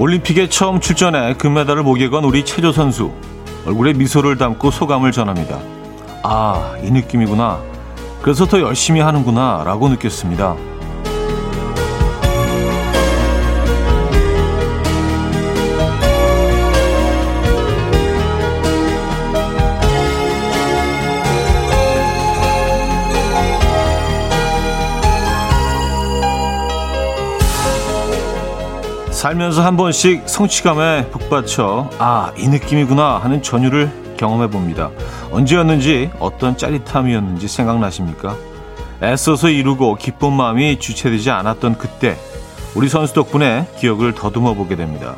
올림픽에 처음 출전해 금메달을 목에 건 우리 체조 선수. 얼굴에 미소를 담고 소감을 전합니다. 아, 이 느낌이구나. 그래서 더 열심히 하는구나 라고 느꼈습니다. 살면서 한 번씩 성취감에 북받쳐 아, 이 느낌이구나 하는 전율을 경험해봅니다. 언제였는지 어떤 짜릿함이었는지 생각나십니까? 애써서 이루고 기쁜 마음이 주체되지 않았던 그때 우리 선수 덕분에 기억을 더듬어 보게 됩니다.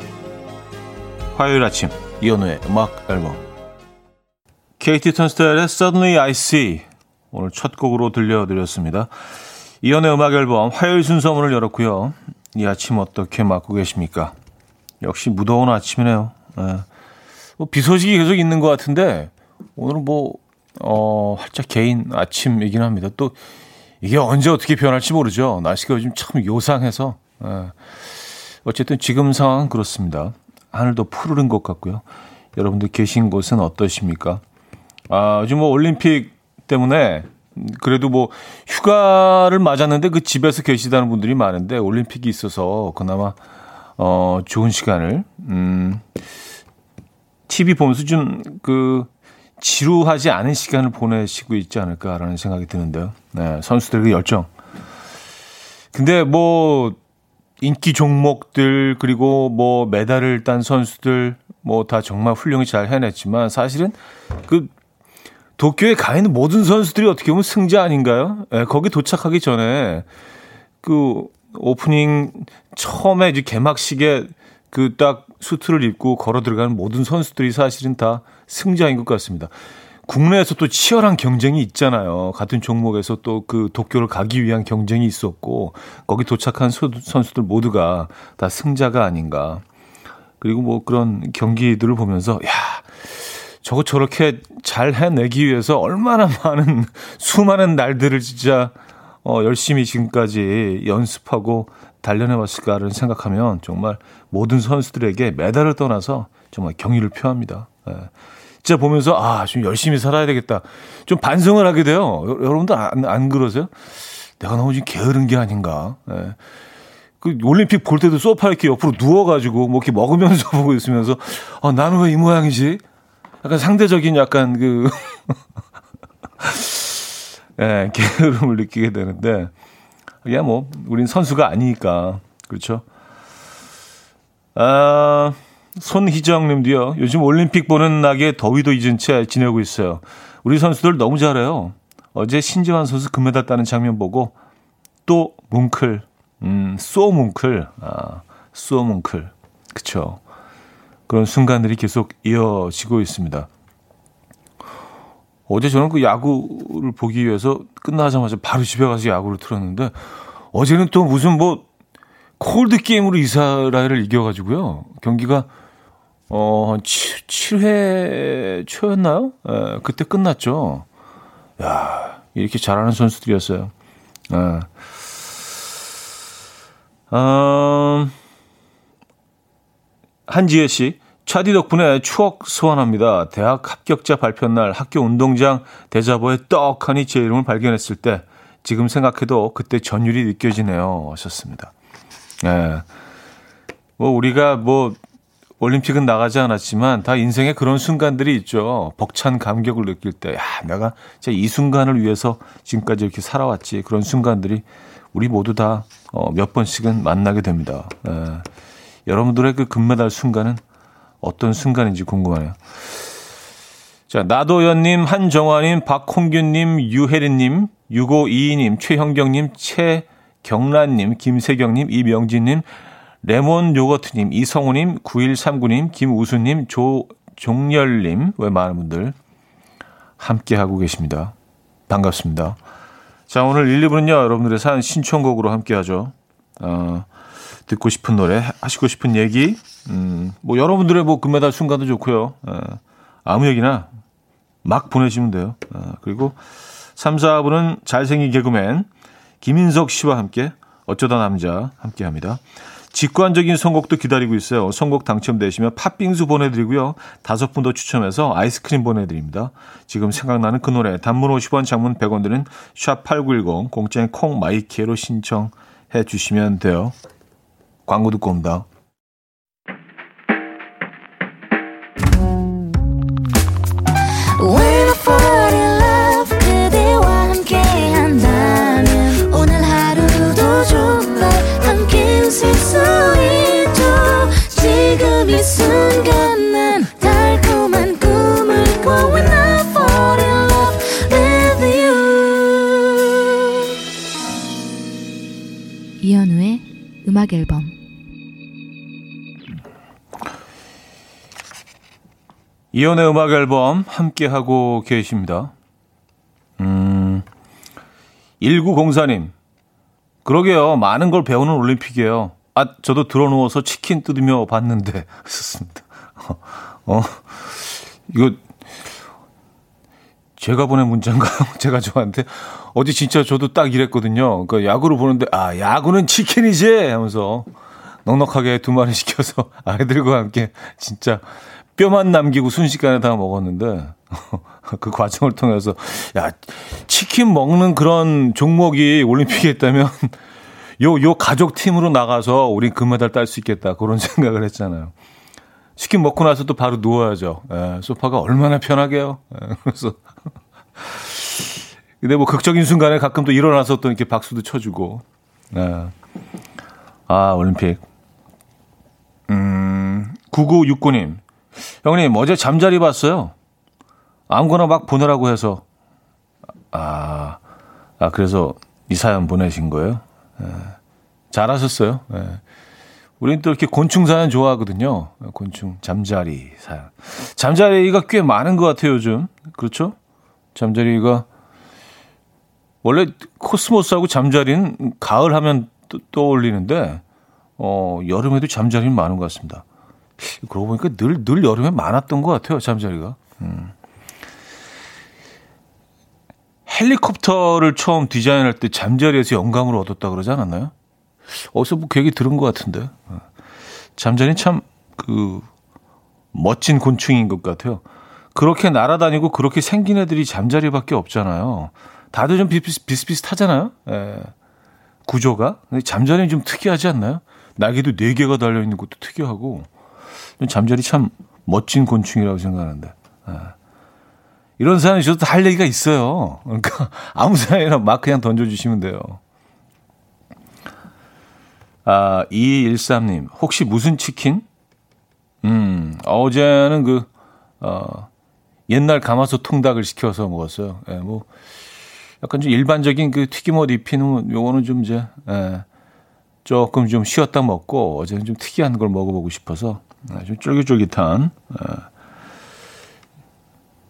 화요일 아침 이현우의 음악 앨범 KT 턴스타일의 Suddenly I See 오늘 첫 곡으로 들려드렸습니다. 이현우의 음악 앨범 화요일 순서 문을 열었고요. 이 아침 어떻게 맞고 계십니까? 역시 무더운 아침이네요. 네. 뭐 비 소식이 계속 있는 것 같은데 오늘은 활짝 개인 아침이긴 합니다. 또 이게 언제 어떻게 변할지 모르죠. 날씨가 요즘 참 요상해서. 네. 어쨌든 지금 상황은 그렇습니다. 하늘도 푸르른 것 같고요. 여러분들 계신 곳은 어떠십니까? 아, 요즘 올림픽 때문에 그래도 휴가를 맞았는데 그 집에서 계시다는 분들이 많은데 올림픽이 있어서 그나마 좋은 시간을 TV 보면서 좀 지루하지 않은 시간을 보내시고 있지 않을까라는 생각이 드는데요. 네, 선수들의 열정. 근데 인기 종목들 그리고 메달을 딴 선수들 다 정말 훌륭히 잘 해냈지만 사실은 도쿄에 가 있는 모든 선수들이 어떻게 보면 승자 아닌가요? 네, 거기 도착하기 전에 오프닝 처음에 이제 개막식에 딱 수트를 입고 걸어 들어가는 모든 선수들이 사실은 다 승자인 것 같습니다. 국내에서 또 치열한 경쟁이 있잖아요. 같은 종목에서 또 도쿄를 가기 위한 경쟁이 있었고 거기 도착한 선수들 모두가 다 승자가 아닌가. 그리고 그런 경기들을 보면서 저거 저렇게 잘 해내기 위해서 얼마나 많은 수많은 날들을 진짜 열심히 지금까지 연습하고 단련해왔을까를 생각하면 정말 모든 선수들에게 메달을 떠나서 정말 경의를 표합니다. 예. 진짜 보면서 아, 좀 열심히 살아야 되겠다. 좀 반성을 하게 돼요. 여러분들 안 그러세요? 내가 너무 지금 게으른 게 아닌가. 예. 올림픽 볼 때도 소파 이렇게 옆으로 누워가지고 이렇게 먹으면서 보고 있으면서 아, 나는 왜 이 모양이지? 약간 상대적인 약간 예, 게으름을 느끼게 되는데, 그냥 우린 선수가 아니니까. 그렇죠? 아, 손희정 님도요, 요즘 올림픽 보는 낙에 더위도 잊은 채 지내고 있어요. 우리 선수들 너무 잘해요. 어제 신재환 선수 금메달 따는 장면 보고, 또 뭉클, 뭉클, 뭉클. 그쵸. 그런 순간들이 계속 이어지고 있습니다. 어제 저는 야구를 보기 위해서 끝나자마자 바로 집에 가서 야구를 틀었는데 어제는 또 무슨 콜드 게임으로 이스라엘을 이겨가지고요. 경기가 한 7회 초였나요? 예, 그때 끝났죠. 야, 이렇게 잘하는 선수들이었어요. 예. 한지혜 씨, 차디 덕분에 추억 소환합니다. 대학 합격자 발표 날 학교 운동장 대자보에 떡하니 제 이름을 발견했을 때 지금 생각해도 그때 전율이 느껴지네요. 하셨습니다. 예. 우리가 올림픽은 나가지 않았지만 다 인생에 그런 순간들이 있죠. 벅찬 감격을 느낄 때, 야, 내가 진짜 이 순간을 위해서 지금까지 이렇게 살아왔지. 그런 순간들이 우리 모두 다 몇 번씩은 만나게 됩니다. 예. 여러분들의 금메달 순간은 어떤 순간인지 궁금하네요. 자, 나도연님, 한정화님, 박홍균님, 유혜린님, 6522님, 최형경님, 최경란님, 김세경님, 이명진님, 레몬요거트님, 이성우님, 9139님, 김우수님, 조종열님, 외 많은 분들 함께하고 계십니다. 반갑습니다. 자, 오늘 1, 2부는요, 여러분들의 사연 신청곡으로 함께하죠. 듣고 싶은 노래, 하시고 싶은 얘기, 여러분들의 금메달 순간도 좋고요. 아무 얘기나 막 보내시면 돼요. 그리고 3, 4부는 잘생긴 개그맨 김인석 씨와 함께 어쩌다 남자 함께합니다. 직관적인 선곡도 기다리고 있어요. 선곡 당첨되시면 팥빙수 보내드리고요. 5분 더 추첨해서 아이스크림 보내드립니다. 지금 생각나는 그 노래 단문 50원, 장문 100원 드는 샵8910 공짜인 콩마이키로 신청해 주시면 돼요. 광고 듣고 옵니다. 이현우의 음악 앨범. 이현우의 음악 앨범 함께 하고 계십니다. 1904님. 그러게요. 많은 걸 배우는 올림픽이에요. 아, 저도 들어누워서 치킨 뜯으며 봤는데 했었습니다. 이거 제가 보낸 문자인가요? 제가 저한테 어제 진짜 저도 딱 이랬거든요. 그러니까 야구를 보는데 아, 야구는 치킨이지 하면서 넉넉하게 2마리 시켜서 아이들과 함께 진짜 뼈만 남기고 순식간에 다 먹었는데 그 과정을 통해서 야, 치킨 먹는 그런 종목이 올림픽에 있다면 요 가족 팀으로 나가서 우리 금메달 딸 수 있겠다 그런 생각을 했잖아요. 치킨 먹고 나서 또 바로 누워야죠. 예, 소파가 얼마나 편하게요. 예, 그래서 근데 뭐 극적인 순간에 가끔 또 일어나서 또 이렇게 박수도 쳐주고. 예. 아, 올림픽. 9969님. 형님, 어제 잠자리 봤어요. 아무거나 막 보내라고 해서. 그래서 이 사연 보내신 거예요? 예. 잘하셨어요. 예. 우린 또 이렇게 곤충 사연 좋아하거든요. 곤충, 잠자리 사연. 잠자리가 꽤 많은 것 같아요, 요즘. 그렇죠? 잠자리가. 원래 코스모스하고 잠자리는 가을 하면 떠올리는데, 여름에도 잠자리는 많은 것 같습니다. 그러고 보니까 늘 여름에 많았던 것 같아요, 잠자리가. 헬리콥터를 처음 디자인할 때 잠자리에서 영감을 얻었다 그러지 않았나요? 어디서 뭐 그 얘기 들은 것 같은데. 잠자리는 참 그 멋진 곤충인 것 같아요. 그렇게 날아다니고 그렇게 생긴 애들이 잠자리밖에 없잖아요. 다들 좀 비슷비슷하잖아요. 예. 구조가. 근데 잠자리는 좀 특이하지 않나요? 날개도 4개가 달려있는 것도 특이하고. 잠자리 참 멋진 곤충이라고 생각하는데. 예. 이런 사연이 저도 다 할 얘기가 있어요. 그러니까 아무 사연이나 막 그냥 던져주시면 돼요. 아, 2213님. 혹시 무슨 치킨? 어제는 옛날 가마솥 통닭을 시켜서 먹었어요. 예, 뭐, 약간 좀 일반적인 그 튀김옷 입히는 요거는 좀 이제, 예, 조금 좀 쉬었다 먹고, 어제는 좀 특이한 걸 먹어보고 싶어서, 예, 좀 쫄깃쫄깃한, 예,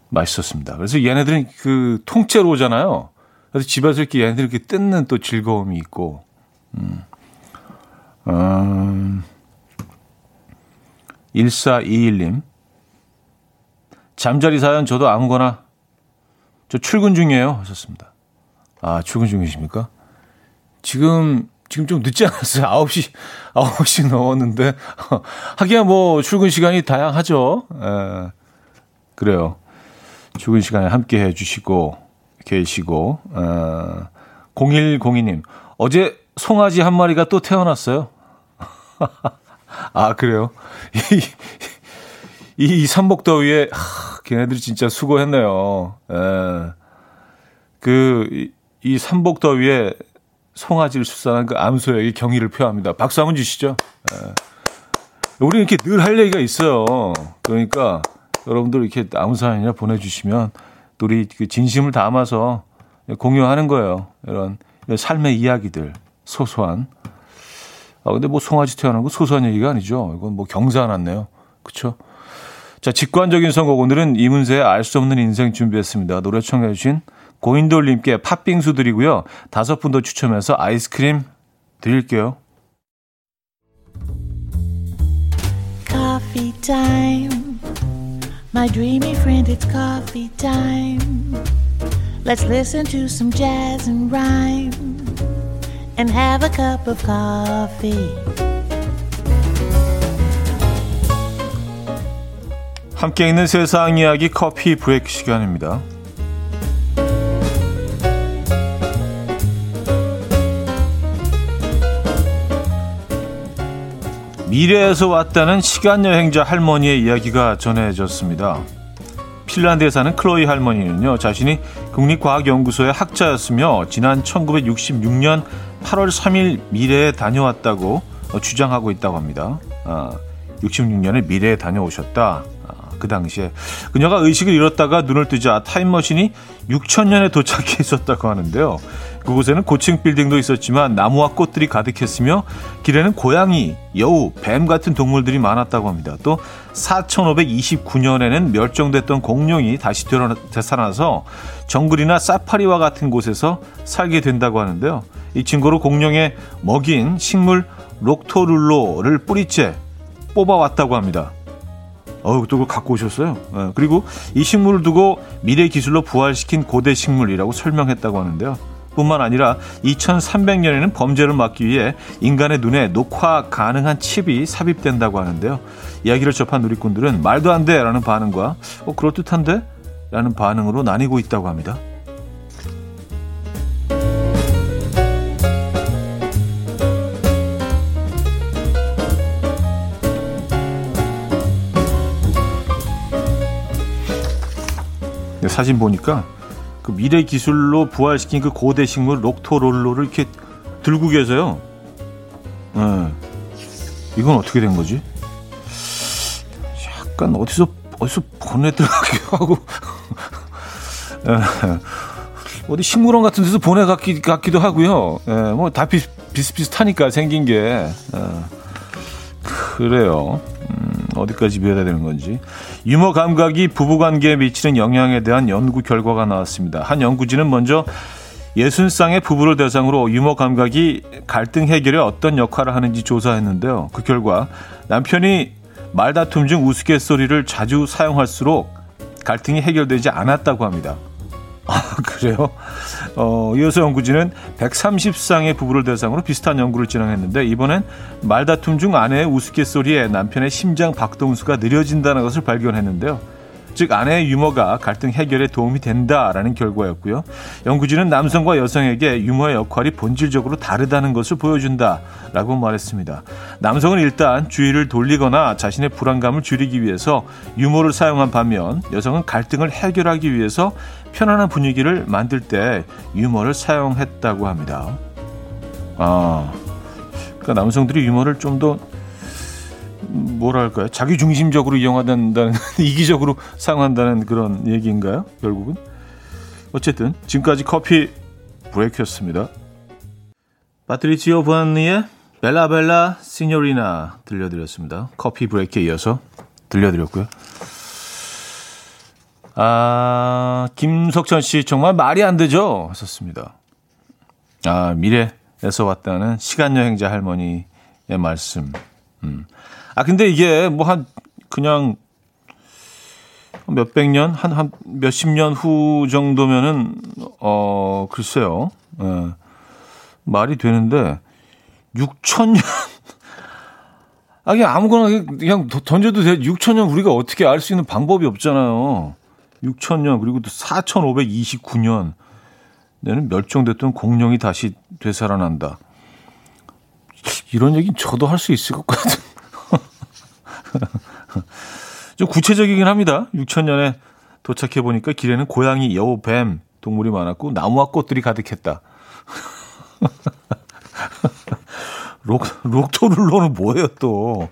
맛있었습니다. 그래서 얘네들은 그 통째로 오잖아요. 그래서 집에서 이렇게 얘네들 이렇게 뜯는 또 즐거움이 있고, 아, 1421님. 잠자리 사연 저도 아무거나. 저 출근 중이에요 하셨습니다. 아, 출근 중이십니까? 지금 좀 늦지 않았어요? 9시 넘었는데. 하기야 뭐 출근 시간이 다양하죠. 에, 그래요. 출근 시간에 함께해 주시고 계시고. 0102님. 어제 송아지 한 마리가 또 태어났어요. 아, 그래요? 이 삼복더위에, 걔네들이 진짜 수고했네요. 예. 이 삼복더위에 송아지를 출산한 그 암소에게 경의를 표합니다. 박수 한번 주시죠. 예. 우리는 이렇게 늘 할 얘기가 있어요. 그러니까 여러분들 이렇게 아무 사연이나 보내주시면 또 우리 그 진심을 담아서 공유하는 거예요. 이런 삶의 이야기들. 소소한. 아, 근데 뭐 송아지 태어난 거 소소한 얘기가 아니죠. 이건 뭐 경사났네요. 그렇죠? 자, 직관적인 선곡. 오늘은 이문세의 알 수 없는 인생 준비했습니다. 노래 청해 주신 고인돌님께 팥빙수 드리고요. 5분 더 추첨해서 아이스크림 드릴게요. Coffee time. My dreamy friend, it's coffee time. Let's listen to some jazz and rhyme. and have a cup of coffee. 함께 있는 세상 이야기 커피 브레이크 시간입니다. 미래에서 왔다는 시간여행자 할머니의 이야기가 전해졌습니다. 핀란드에 사는 클로이 할머니는요, 자신이 국립과학연구소의 학자였으며 지난 1966년 8월 3일 미래에 다녀왔다고 주장하고 있다고 합니다. 66년에 미래에 다녀오셨다. 그 당시에 그녀가 의식을 잃었다가 눈을 뜨자 타임머신이 6000년에 도착해 있었다고 하는데요. 그곳에는 고층 빌딩도 있었지만 나무와 꽃들이 가득했으며 길에는 고양이, 여우, 뱀 같은 동물들이 많았다고 합니다. 또 4529년에는 멸종됐던 공룡이 다시 되살아나서 정글이나 사파리와 같은 곳에서 살게 된다고 하는데요. 이 증거로 공룡의 먹인 식물 록토룰로를 뿌리째 뽑아왔다고 합니다. 또 그걸 갖고 오셨어요. 그리고 이 식물을 두고 미래 기술로 부활시킨 고대 식물이라고 설명했다고 하는데요. 뿐만 아니라 2300년에는 범죄를 막기 위해 인간의 눈에 녹화 가능한 칩이 삽입된다고 하는데요. 이야기를 접한 누리꾼들은 말도 안 돼 라는 반응과 그럴듯한데 라는 반응으로 나뉘고 있다고 합니다. 사진 보니까 그 미래 기술로 부활시킨 그 고대 식물 록토롤로를 이렇게 들고 계세요. 이건 어떻게 된 거지? 약간 어디서 보내더라고 하고 어디 식물원 같은 데서 보내갔기도 하고요. 뭐 다 비슷비슷하니까 생긴 게 그래요. 어디까지 비워야 되는 건지. 유머 감각이 부부관계에 미치는 영향에 대한 연구 결과가 나왔습니다. 한 연구진은 먼저 60쌍의 부부를 대상으로 유머 감각이 갈등 해결에 어떤 역할을 하는지 조사했는데요. 그 결과 남편이 말다툼 중 우스갯소리를 자주 사용할수록 갈등이 해결되지 않았다고 합니다. 그래요? 이어서 연구진은 130쌍의 부부를 대상으로 비슷한 연구를 진행했는데 이번엔 말다툼 중 아내의 우스갯소리에 남편의 심장 박동수가 느려진다는 것을 발견했는데요. 즉 아내의 유머가 갈등 해결에 도움이 된다라는 결과였고요. 연구진은 남성과 여성에게 유머의 역할이 본질적으로 다르다는 것을 보여준다라고 말했습니다. 남성은 일단 주의를 돌리거나 자신의 불안감을 줄이기 위해서 유머를 사용한 반면 여성은 갈등을 해결하기 위해서 편안한 분위기를 만들 때 유머를 사용했다고 합니다. 그러니까 남성들이 유머를 좀 더 뭐랄까요? 자기중심적으로 이용한다는, 이기적으로 사용한다는 그런 얘기인가요? 결국은? 어쨌든 지금까지 커피 브레이크였습니다. 파트리지오 보안니의 벨라벨라 시뇨리나 들려드렸습니다. 커피 브레이크에 이어서 들려드렸고요. 김석천 씨 정말 말이 안 되죠? 하셨습니다. 미래에서 왔다는 시간여행자 할머니의 말씀. 근데 이게 뭐 그냥 몇백 년, 한 몇십 년 후 정도면은, 글쎄요. 말이 되는데, 6000년. 그냥 아무거나 그냥 던져도 돼. 6000년 우리가 어떻게 알 수 있는 방법이 없잖아요. 6000년, 그리고 또 4529년. 내는 멸종됐던 공룡이 다시 되살아난다. 이런 얘기는 저도 할 수 있을 것 같은데. 좀 구체적이긴 합니다. 6000년에 도착해 보니까 길에는 고양이, 여우, 뱀 동물이 많았고 나무와 꽃들이 가득했다. 록토룰로는 뭐예요 또?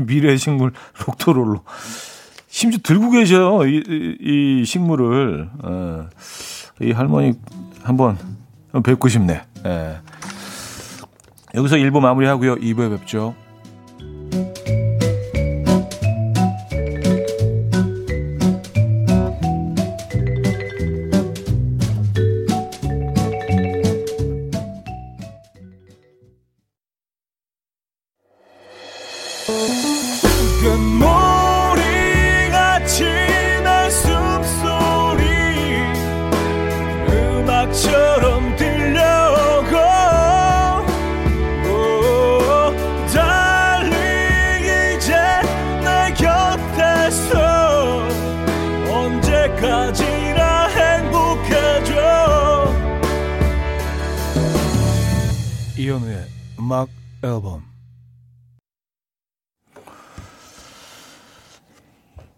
미래 식물 록토룰로. 심지어 들고 계셔요 이 식물을. 이 할머니 한번 뵙고 싶네. 여기서 1부 마무리하고요. 2부에 뵙죠. 처럼 들려오고 이현우의 음악 앨범.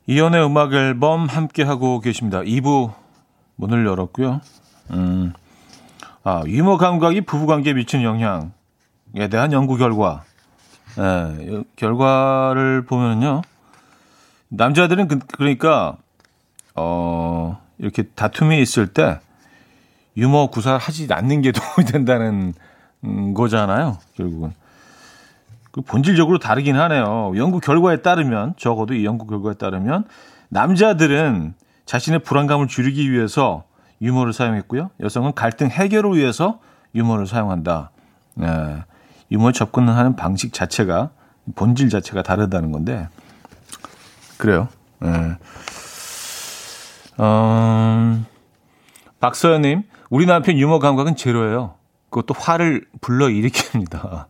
이연의 음악 앨범 함께하고 계십니다. 2부 문을 열었고요. 유머 감각이 부부관계에 미치는 영향에 대한 연구 결과. 결과를 보면요. 남자들은 그러니까 이렇게 다툼이 있을 때 유머 구사하지 않는 게 도움이 된다는 거잖아요. 결국은. 본질적으로 다르긴 하네요. 연구 결과에 따르면, 적어도 이 연구 결과에 따르면 남자들은 자신의 불안감을 줄이기 위해서 유머를 사용했고요. 여성은 갈등 해결을 위해서 유머를 사용한다. 네. 유머에 접근하는 방식 자체가, 본질 자체가 다르다는 건데 그래요. 네. 박서연님, 우리 남편 유머 감각은 제로예요. 그것도 화를 불러일으킵니다.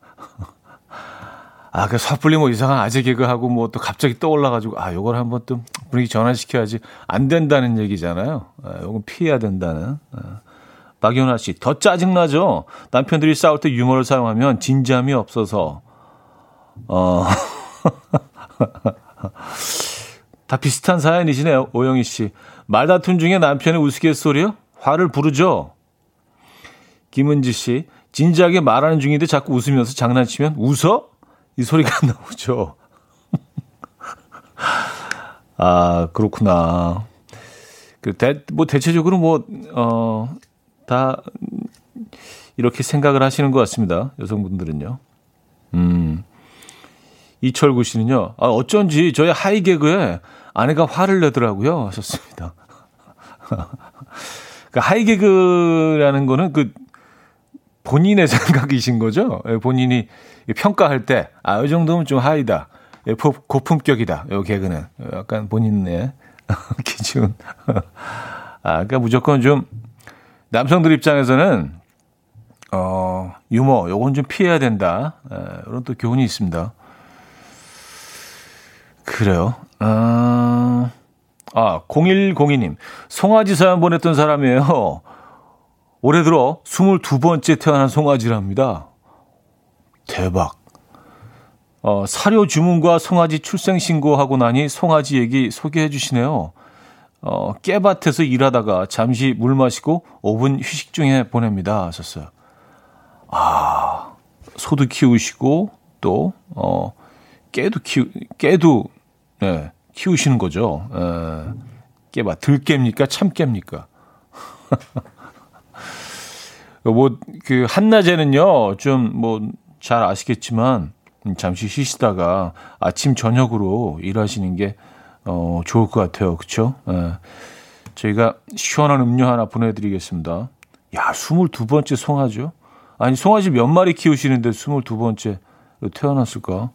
그래서 섣불리 이상한 아재 개그하고 또 갑자기 떠올라가지고, 요걸 한번 또 분위기 전환시켜야지. 안 된다는 얘기잖아요. 요건 피해야 된다는. 박연아 씨, 더 짜증나죠? 남편들이 싸울 때 유머를 사용하면 진지함이 없어서. 다 비슷한 사연이시네요. 오영희 씨, 말다툼 중에 남편의 우스갯소리요? 화를 부르죠? 김은지 씨, 진지하게 말하는 중인데 자꾸 웃으면서 장난치면 웃어? 이 소리가 나오죠. 그렇구나. 대체적으로 다 이렇게 생각을 하시는 것 같습니다. 여성분들은요. 이철구 씨는요. 어쩐지 저의 하이 개그에 아내가 화를 내더라고요. 하셨습니다. 하이 개그라는 거는 본인의 생각이신 거죠? 본인이 평가할 때, 이 정도면 좀 하이다. 고품격이다. 이 개그는. 약간 본인의 기준. 그러니까 무조건 좀, 남성들 입장에서는, 유머, 요건 좀 피해야 된다. 이런 또 교훈이 있습니다. 그래요. 0102님. 송아지 사연 보냈던 사람이에요. 올해 들어 22번째 태어난 송아지랍니다. 대박. 사료 주문과 송아지 출생신고하고 나니 송아지 얘기 소개해 주시네요. 깨밭에서 일하다가 잠시 물 마시고 5분 휴식 중에 보냅니다. 하셨어요. 소도 키우시고 또 깨도 네, 키우시는 거죠. 깨밭, 들깨입니까? 참깨입니까? 한낮에는요, 잘 아시겠지만, 잠시 쉬시다가 아침, 저녁으로 일하시는 게, 좋을 것 같아요. 그쵸? 저희가 시원한 음료 하나 보내드리겠습니다. 야, 22번째 송아지요? 아니, 송아지 몇 마리 키우시는데 22번째 태어났을까?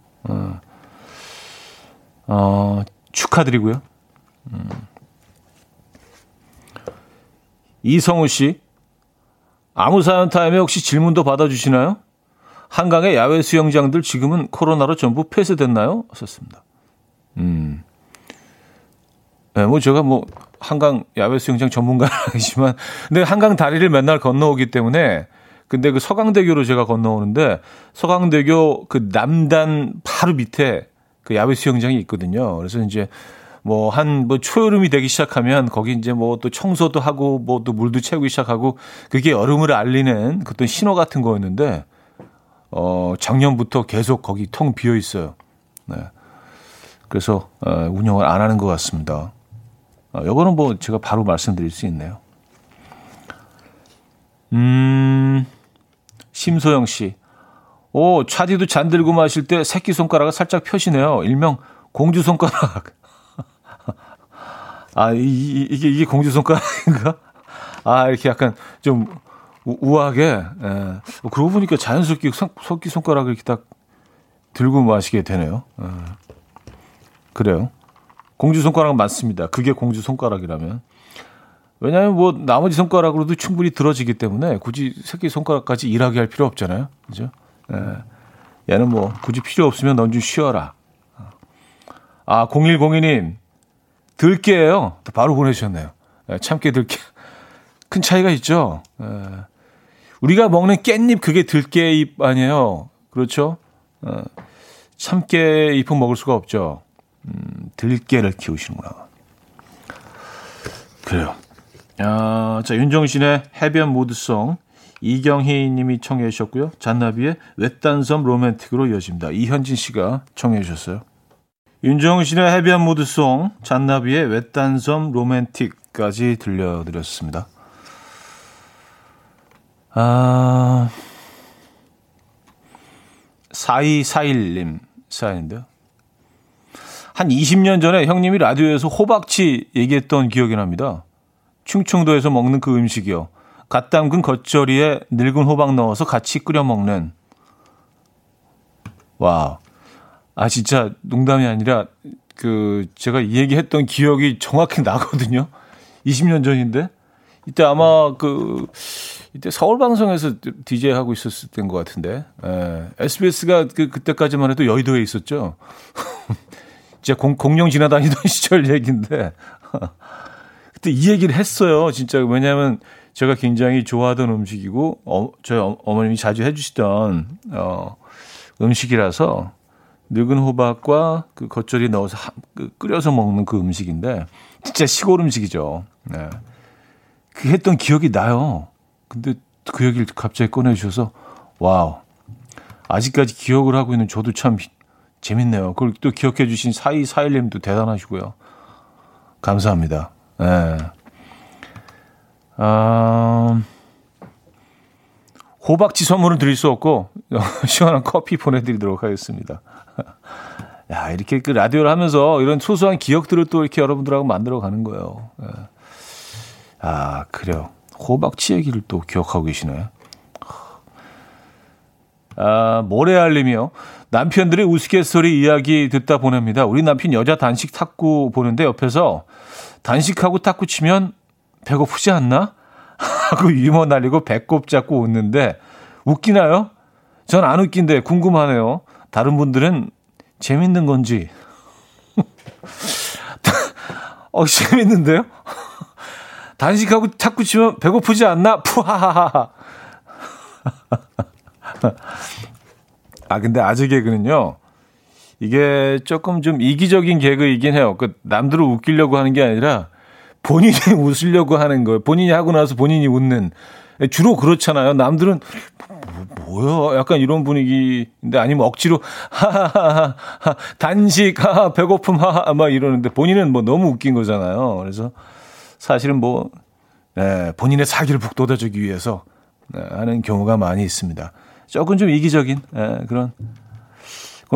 축하드리고요. 이성우 씨. 아무 사연 타임에 혹시 질문도 받아주시나요? 한강의 야외 수영장들 지금은 코로나로 전부 폐쇄됐나요? 썼습니다. 제가 한강 야외 수영장 전문가는 아니지만, 근데 한강 다리를 맨날 건너오기 때문에, 근데 서강대교로 제가 건너오는데, 서강대교 남단 바로 밑에 야외 수영장이 있거든요. 그래서 이제, 초여름이 되기 시작하면 거기 이제 또 청소도 하고 또 물도 채우기 시작하고 그게 여름을 알리는 어떤 신호 같은 거였는데 작년부터 계속 거기 텅 비어 있어요. 네. 그래서 운영을 안 하는 것 같습니다. 요거는 제가 바로 말씀드릴 수 있네요. 심소영 씨, 차디도 잔 들고 마실 때 새끼 손가락을 살짝 펴시네요. 일명 공주 손가락. 이게 공주 손가락인가? 이렇게 약간 좀 우아하게. 그러고 보니까 자연스럽게 새끼 손가락을 이렇게 딱 들고 마시게 되네요. 그래요. 공주 손가락은 맞습니다. 그게 공주 손가락이라면. 왜냐하면 나머지 손가락으로도 충분히 들어지기 때문에 굳이 새끼 손가락까지 일하게 할 필요 없잖아요. 그죠? 얘는 굳이 필요 없으면 넌 좀 쉬어라. 0102님. 들깨예요. 바로 보내주셨네요. 참깨 들깨. 큰 차이가 있죠. 우리가 먹는 깻잎 그게 들깨잎 아니에요. 그렇죠? 참깨잎은 먹을 수가 없죠. 들깨를 키우시는구나. 그래요. 자, 윤종신의 해변 모드송, 이경희 님이 청해 주셨고요. 잔나비의 외딴섬 로맨틱으로 이어집니다. 이현진 씨가 청해 주셨어요. 윤종신의 해변 모드송, 잔나비의 외딴섬 로맨틱까지 들려드렸습니다. 아, 4241님 사연인데요. 한 20년 전에 형님이 라디오에서 호박치 얘기했던 기억이 납니다. 충청도에서 먹는 그 음식이요. 갓 담근 겉절이에 늙은 호박 넣어서 같이 끓여 먹는. 와우. 아, 진짜 농담이 아니라 제가 이 얘기했던 기억이 정확히 나거든요. 20년 전인데. 이때 아마 이때 서울방송에서 DJ 하고 있었을 때인 것 같은데. SBS가 그때까지만 해도 여의도에 있었죠. 진짜 공룡 지나다니던 시절 얘기인데 그때 이 얘기를 했어요. 진짜 왜냐하면 제가 굉장히 좋아하던 음식이고 저희 어머님이 자주 해주시던 음식이라서 늙은 호박과 그 겉절이 넣어서 끓여서 먹는 그 음식인데 진짜 시골 음식이죠. 네. 그 했던 기억이 나요. 근데 그 얘기를 갑자기 꺼내주셔서 와우, 아직까지 기억을 하고 있는 저도 참 재밌네요. 그걸 또 기억해 주신 4241님도 대단하시고요. 감사합니다. 네. 호박지 선물은 드릴 수 없고 시원한 커피 보내드리도록 하겠습니다. 야, 이렇게 그 라디오를 하면서 이런 소소한 기억들을 또 이렇게 여러분들하고 만들어가는 거예요. 네. 아, 그래요. 호박지 얘기를 또 기억하고 계시네. 아, 모래알님이요. 남편들이 우스갯소리 이야기 듣다 보냅니다. 우리 남편 여자 단식 탁구 보는데 옆에서 단식하고 탁구 치면 배고프지 않나? 하고 유머 날리고 배꼽 잡고 웃는데 웃기나요? 전 안 웃긴데 궁금하네요. 다른 분들은 재밌는 건지. 재밌는데요? 단식하고 탁구 치면 배고프지 않나? 푸하하하. 아, 근데 아재 개그는요, 이게 조금 좀 이기적인 개그이긴 해요. 남들을 웃기려고 하는 게 아니라 본인이 웃으려고 하는 거예요. 본인이 하고 나서 본인이 웃는. 주로 그렇잖아요. 남들은 뭐야? 약간 이런 분위기인데, 아니면 억지로 하하하하 단식 하하 배고픔 하하 막 이러는데 본인은 뭐 너무 웃긴 거잖아요. 그래서 사실은 본인의 사기를 북돋아주기 위해서 하는 경우가 많이 있습니다. 조금 좀 이기적인 그런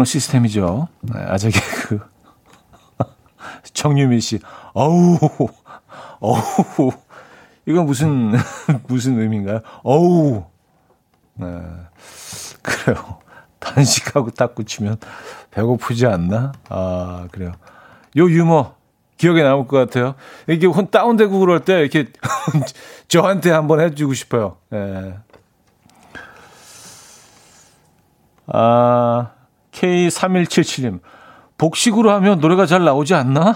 시스템이죠. 아재 개그. 정유미 씨, 어우, 이건 무슨 의미인가요? 어우, 네, 그래요. 단식하고 탁구 치면 배고프지 않나? 아, 그래요. 요 유머 기억에 남을 것 같아요. 이게 혼 다운되고 그럴 때 이렇게 저한테 한번 해주고 싶어요. 네. 아, K3177님. 복식으로 하면 노래가 잘 나오지 않나?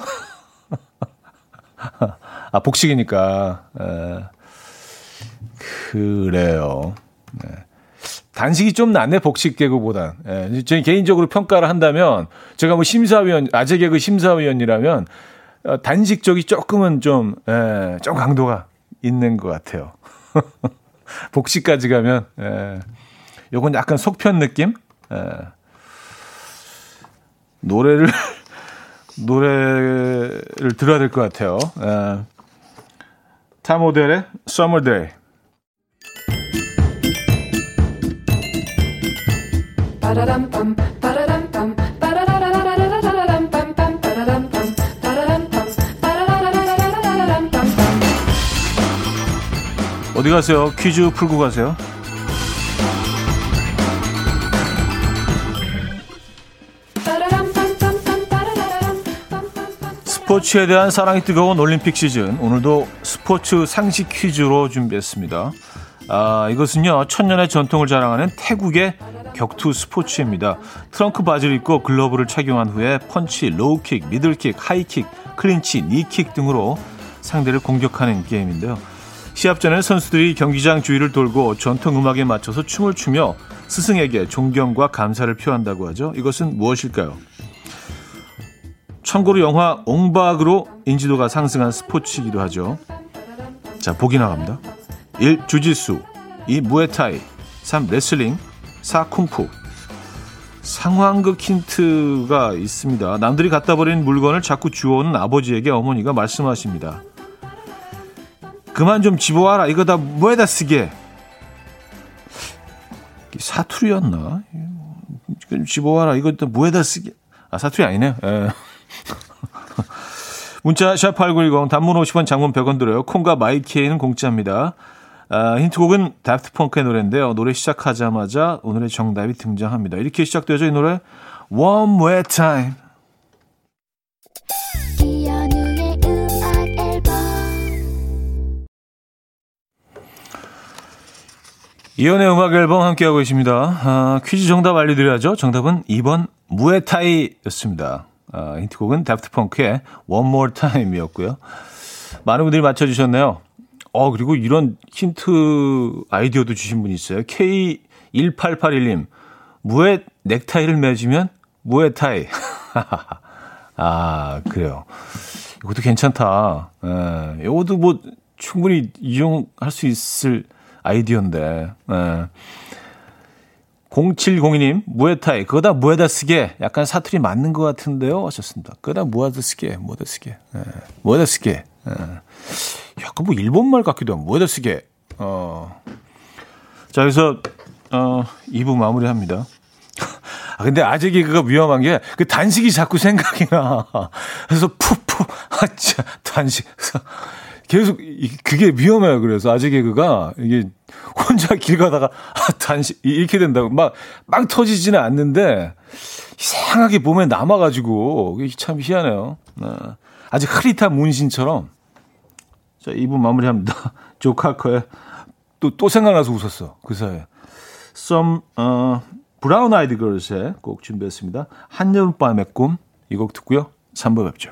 아, 복식이니까. 그래요. 네. 단식이 좀 낫네, 복식 개그보단. 예, 저는 개인적으로 평가를 한다면, 제가 아재 개그 심사위원이라면, 단식 쪽이 조금은 좀 강도가 있는 것 같아요. 복식까지 가면, 요건 약간 속편 느낌? 노래를 들어야 될 것 같아요. 타모델의 Summer Day. 어디 가세요? 퀴즈 풀고 가세요. 스포츠에 대한 사랑이 뜨거운 올림픽 시즌, 오늘도 스포츠 상식 퀴즈로 준비했습니다. 아, 이것은요, 천년의 전통을 자랑하는 태국의 격투 스포츠입니다. 트렁크 바지를 입고 글러브를 착용한 후에 펀치, 로우킥, 미들킥, 하이킥, 클린치, 니킥 등으로 상대를 공격하는 게임인데요. 시합 전에 선수들이 경기장 주위를 돌고 전통 음악에 맞춰서 춤을 추며 스승에게 존경과 감사를 표한다고 하죠. 이것은 무엇일까요? 참고로 영화 옹박으로 인지도가 상승한 스포츠이기도 하죠. 자, 보기 나갑니다. 1. 주짓수 2. 무에타이 3. 레슬링 4. 쿵푸. 상황극 힌트가 있습니다. 남들이 갖다 버린 물건을 자꾸 주워오는 아버지에게 어머니가 말씀하십니다. 그만 좀 집어와라. 이거 다 뭐에다 쓰게. 사투리였나? 집어와라. 이거 다 뭐에다 쓰게. 아, 사투리 아니네요. 에. 문자 #8910 단문 50원 장문 100원 들어요. 콩과 마이키에는 공짜입니다. 아, 힌트곡은 다프트 펑크의 노래인데요. 노래 시작하자마자 오늘의 정답이 등장합니다. 이렇게 시작되죠. 이 노래 One More Time. 이현우의 음악 앨범. 이현우의 음악 앨범 함께하고 계십니다. 아, 퀴즈 정답 알려드려야죠. 정답은 2번 무에타이였습니다. 아, 힌트곡은 다프트 펑크의 One More Time이었고요. 많은 분들이 맞춰주셨네요. 그리고 이런 힌트 아이디어도 주신 분이 있어요. K1881님, 무에 넥타이를 맺으면 무에타이. 아, 그래요. 이것도 괜찮다. 예, 이것도 뭐 충분히 이용할 수 있을 아이디어인데. 예. 0702님, 무에타이, 그거 다 뭐에다 쓰게. 약간 사투리 맞는 것 같은데요. 하셨습니다. 그거 다 뭐에다 쓰게, 뭐에다 쓰게. 예, 뭐에다 쓰게. 예. 약간 뭐 일본말 같기도 하고 뭐에다 쓰게. 자, 여기서 2부 마무리합니다. 아, 근데 아재 개그가 위험한 게 그 단식이 자꾸 생각이 나. 그래서 푹푹 하자 단식. 계속 그게 위험해요. 그래서 아재 개그가 이게 혼자 길 가다가 단식 이렇게 된다고 막 터지지는 않는데 이상하게 몸에 남아가지고 이게 참 희한해요. 아주 흐릿한 문신처럼. 자, 2부 마무리합니다. 조카커의 또 생각나서 웃었어. 그 사이에. 브라운 아이드 걸스의 곡 준비했습니다. 한여름밤의 꿈. 이 곡 듣고요. 3부 뵙죠.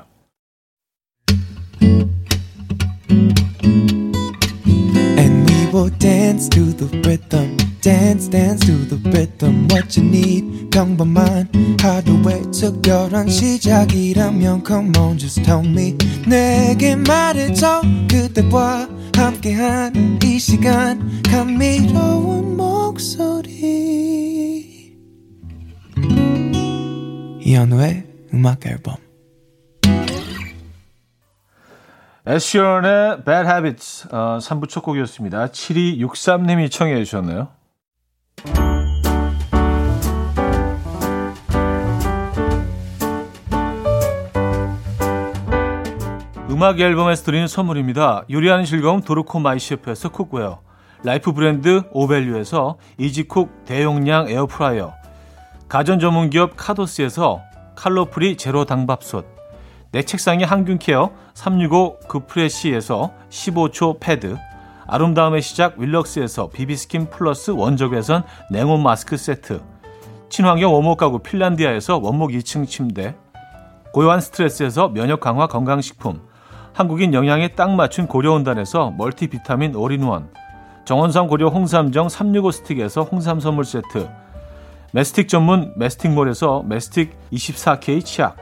And we will dance to the rhythm. Dance, dance to the rhythm. What you need, 평범한 하루의 특별한 시작이라면 come on, just tell me. 내게 말해줘 그대와 함께한 이 시간 감미로운 목소리 이현우의 음악 앨범. 에시언의 Bad Habits 3부 첫 곡이었습니다. 7263님이 청해 주셨네요. 음악 앨범에서 드리는 선물입니다. 요리하는 즐거움 도르코 마이셰프에서 쿡웨어, 라이프 브랜드 오밸류에서 이지쿡 대용량 에어프라이어, 가전 전문기업 카도스에서 칼로프리 제로 당밥솥, 내 책상의 항균케어 365 그프레시에서 15초 패드, 아름다움의 시작 윌럭스에서 비비스킨 플러스 원적외선 냉온 마스크 세트, 친환경 원목 가구 핀란디아에서 원목 2층 침대, 고요한 스트레스에서 면역 강화 건강식품, 한국인 영양에 딱 맞춘 고려온단에서 멀티비타민 올인원, 정원삼 고려 홍삼정 365스틱에서 홍삼 선물 세트, 메스틱 전문 메스틱몰에서 메스틱 24K 치약,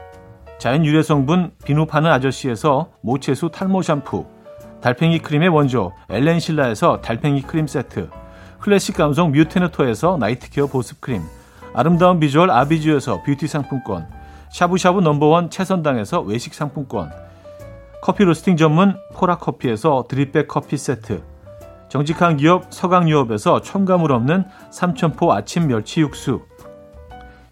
자연 유래 성분 비누 파는 아저씨에서 모체수 탈모 샴푸, 달팽이 크림의 원조 엘렌실라에서 달팽이 크림 세트, 클래식 감성 뮤테너토에서 나이트케어 보습 크림, 아름다운 비주얼 아비주에서 뷰티 상품권, 샤브샤브 넘버원 채선당에서 외식 상품권, 커피 로스팅 전문 포라커피에서 드립백 커피 세트, 정직한 기업 서강유업에서 첨가물 없는 삼천포 아침 멸치 육수,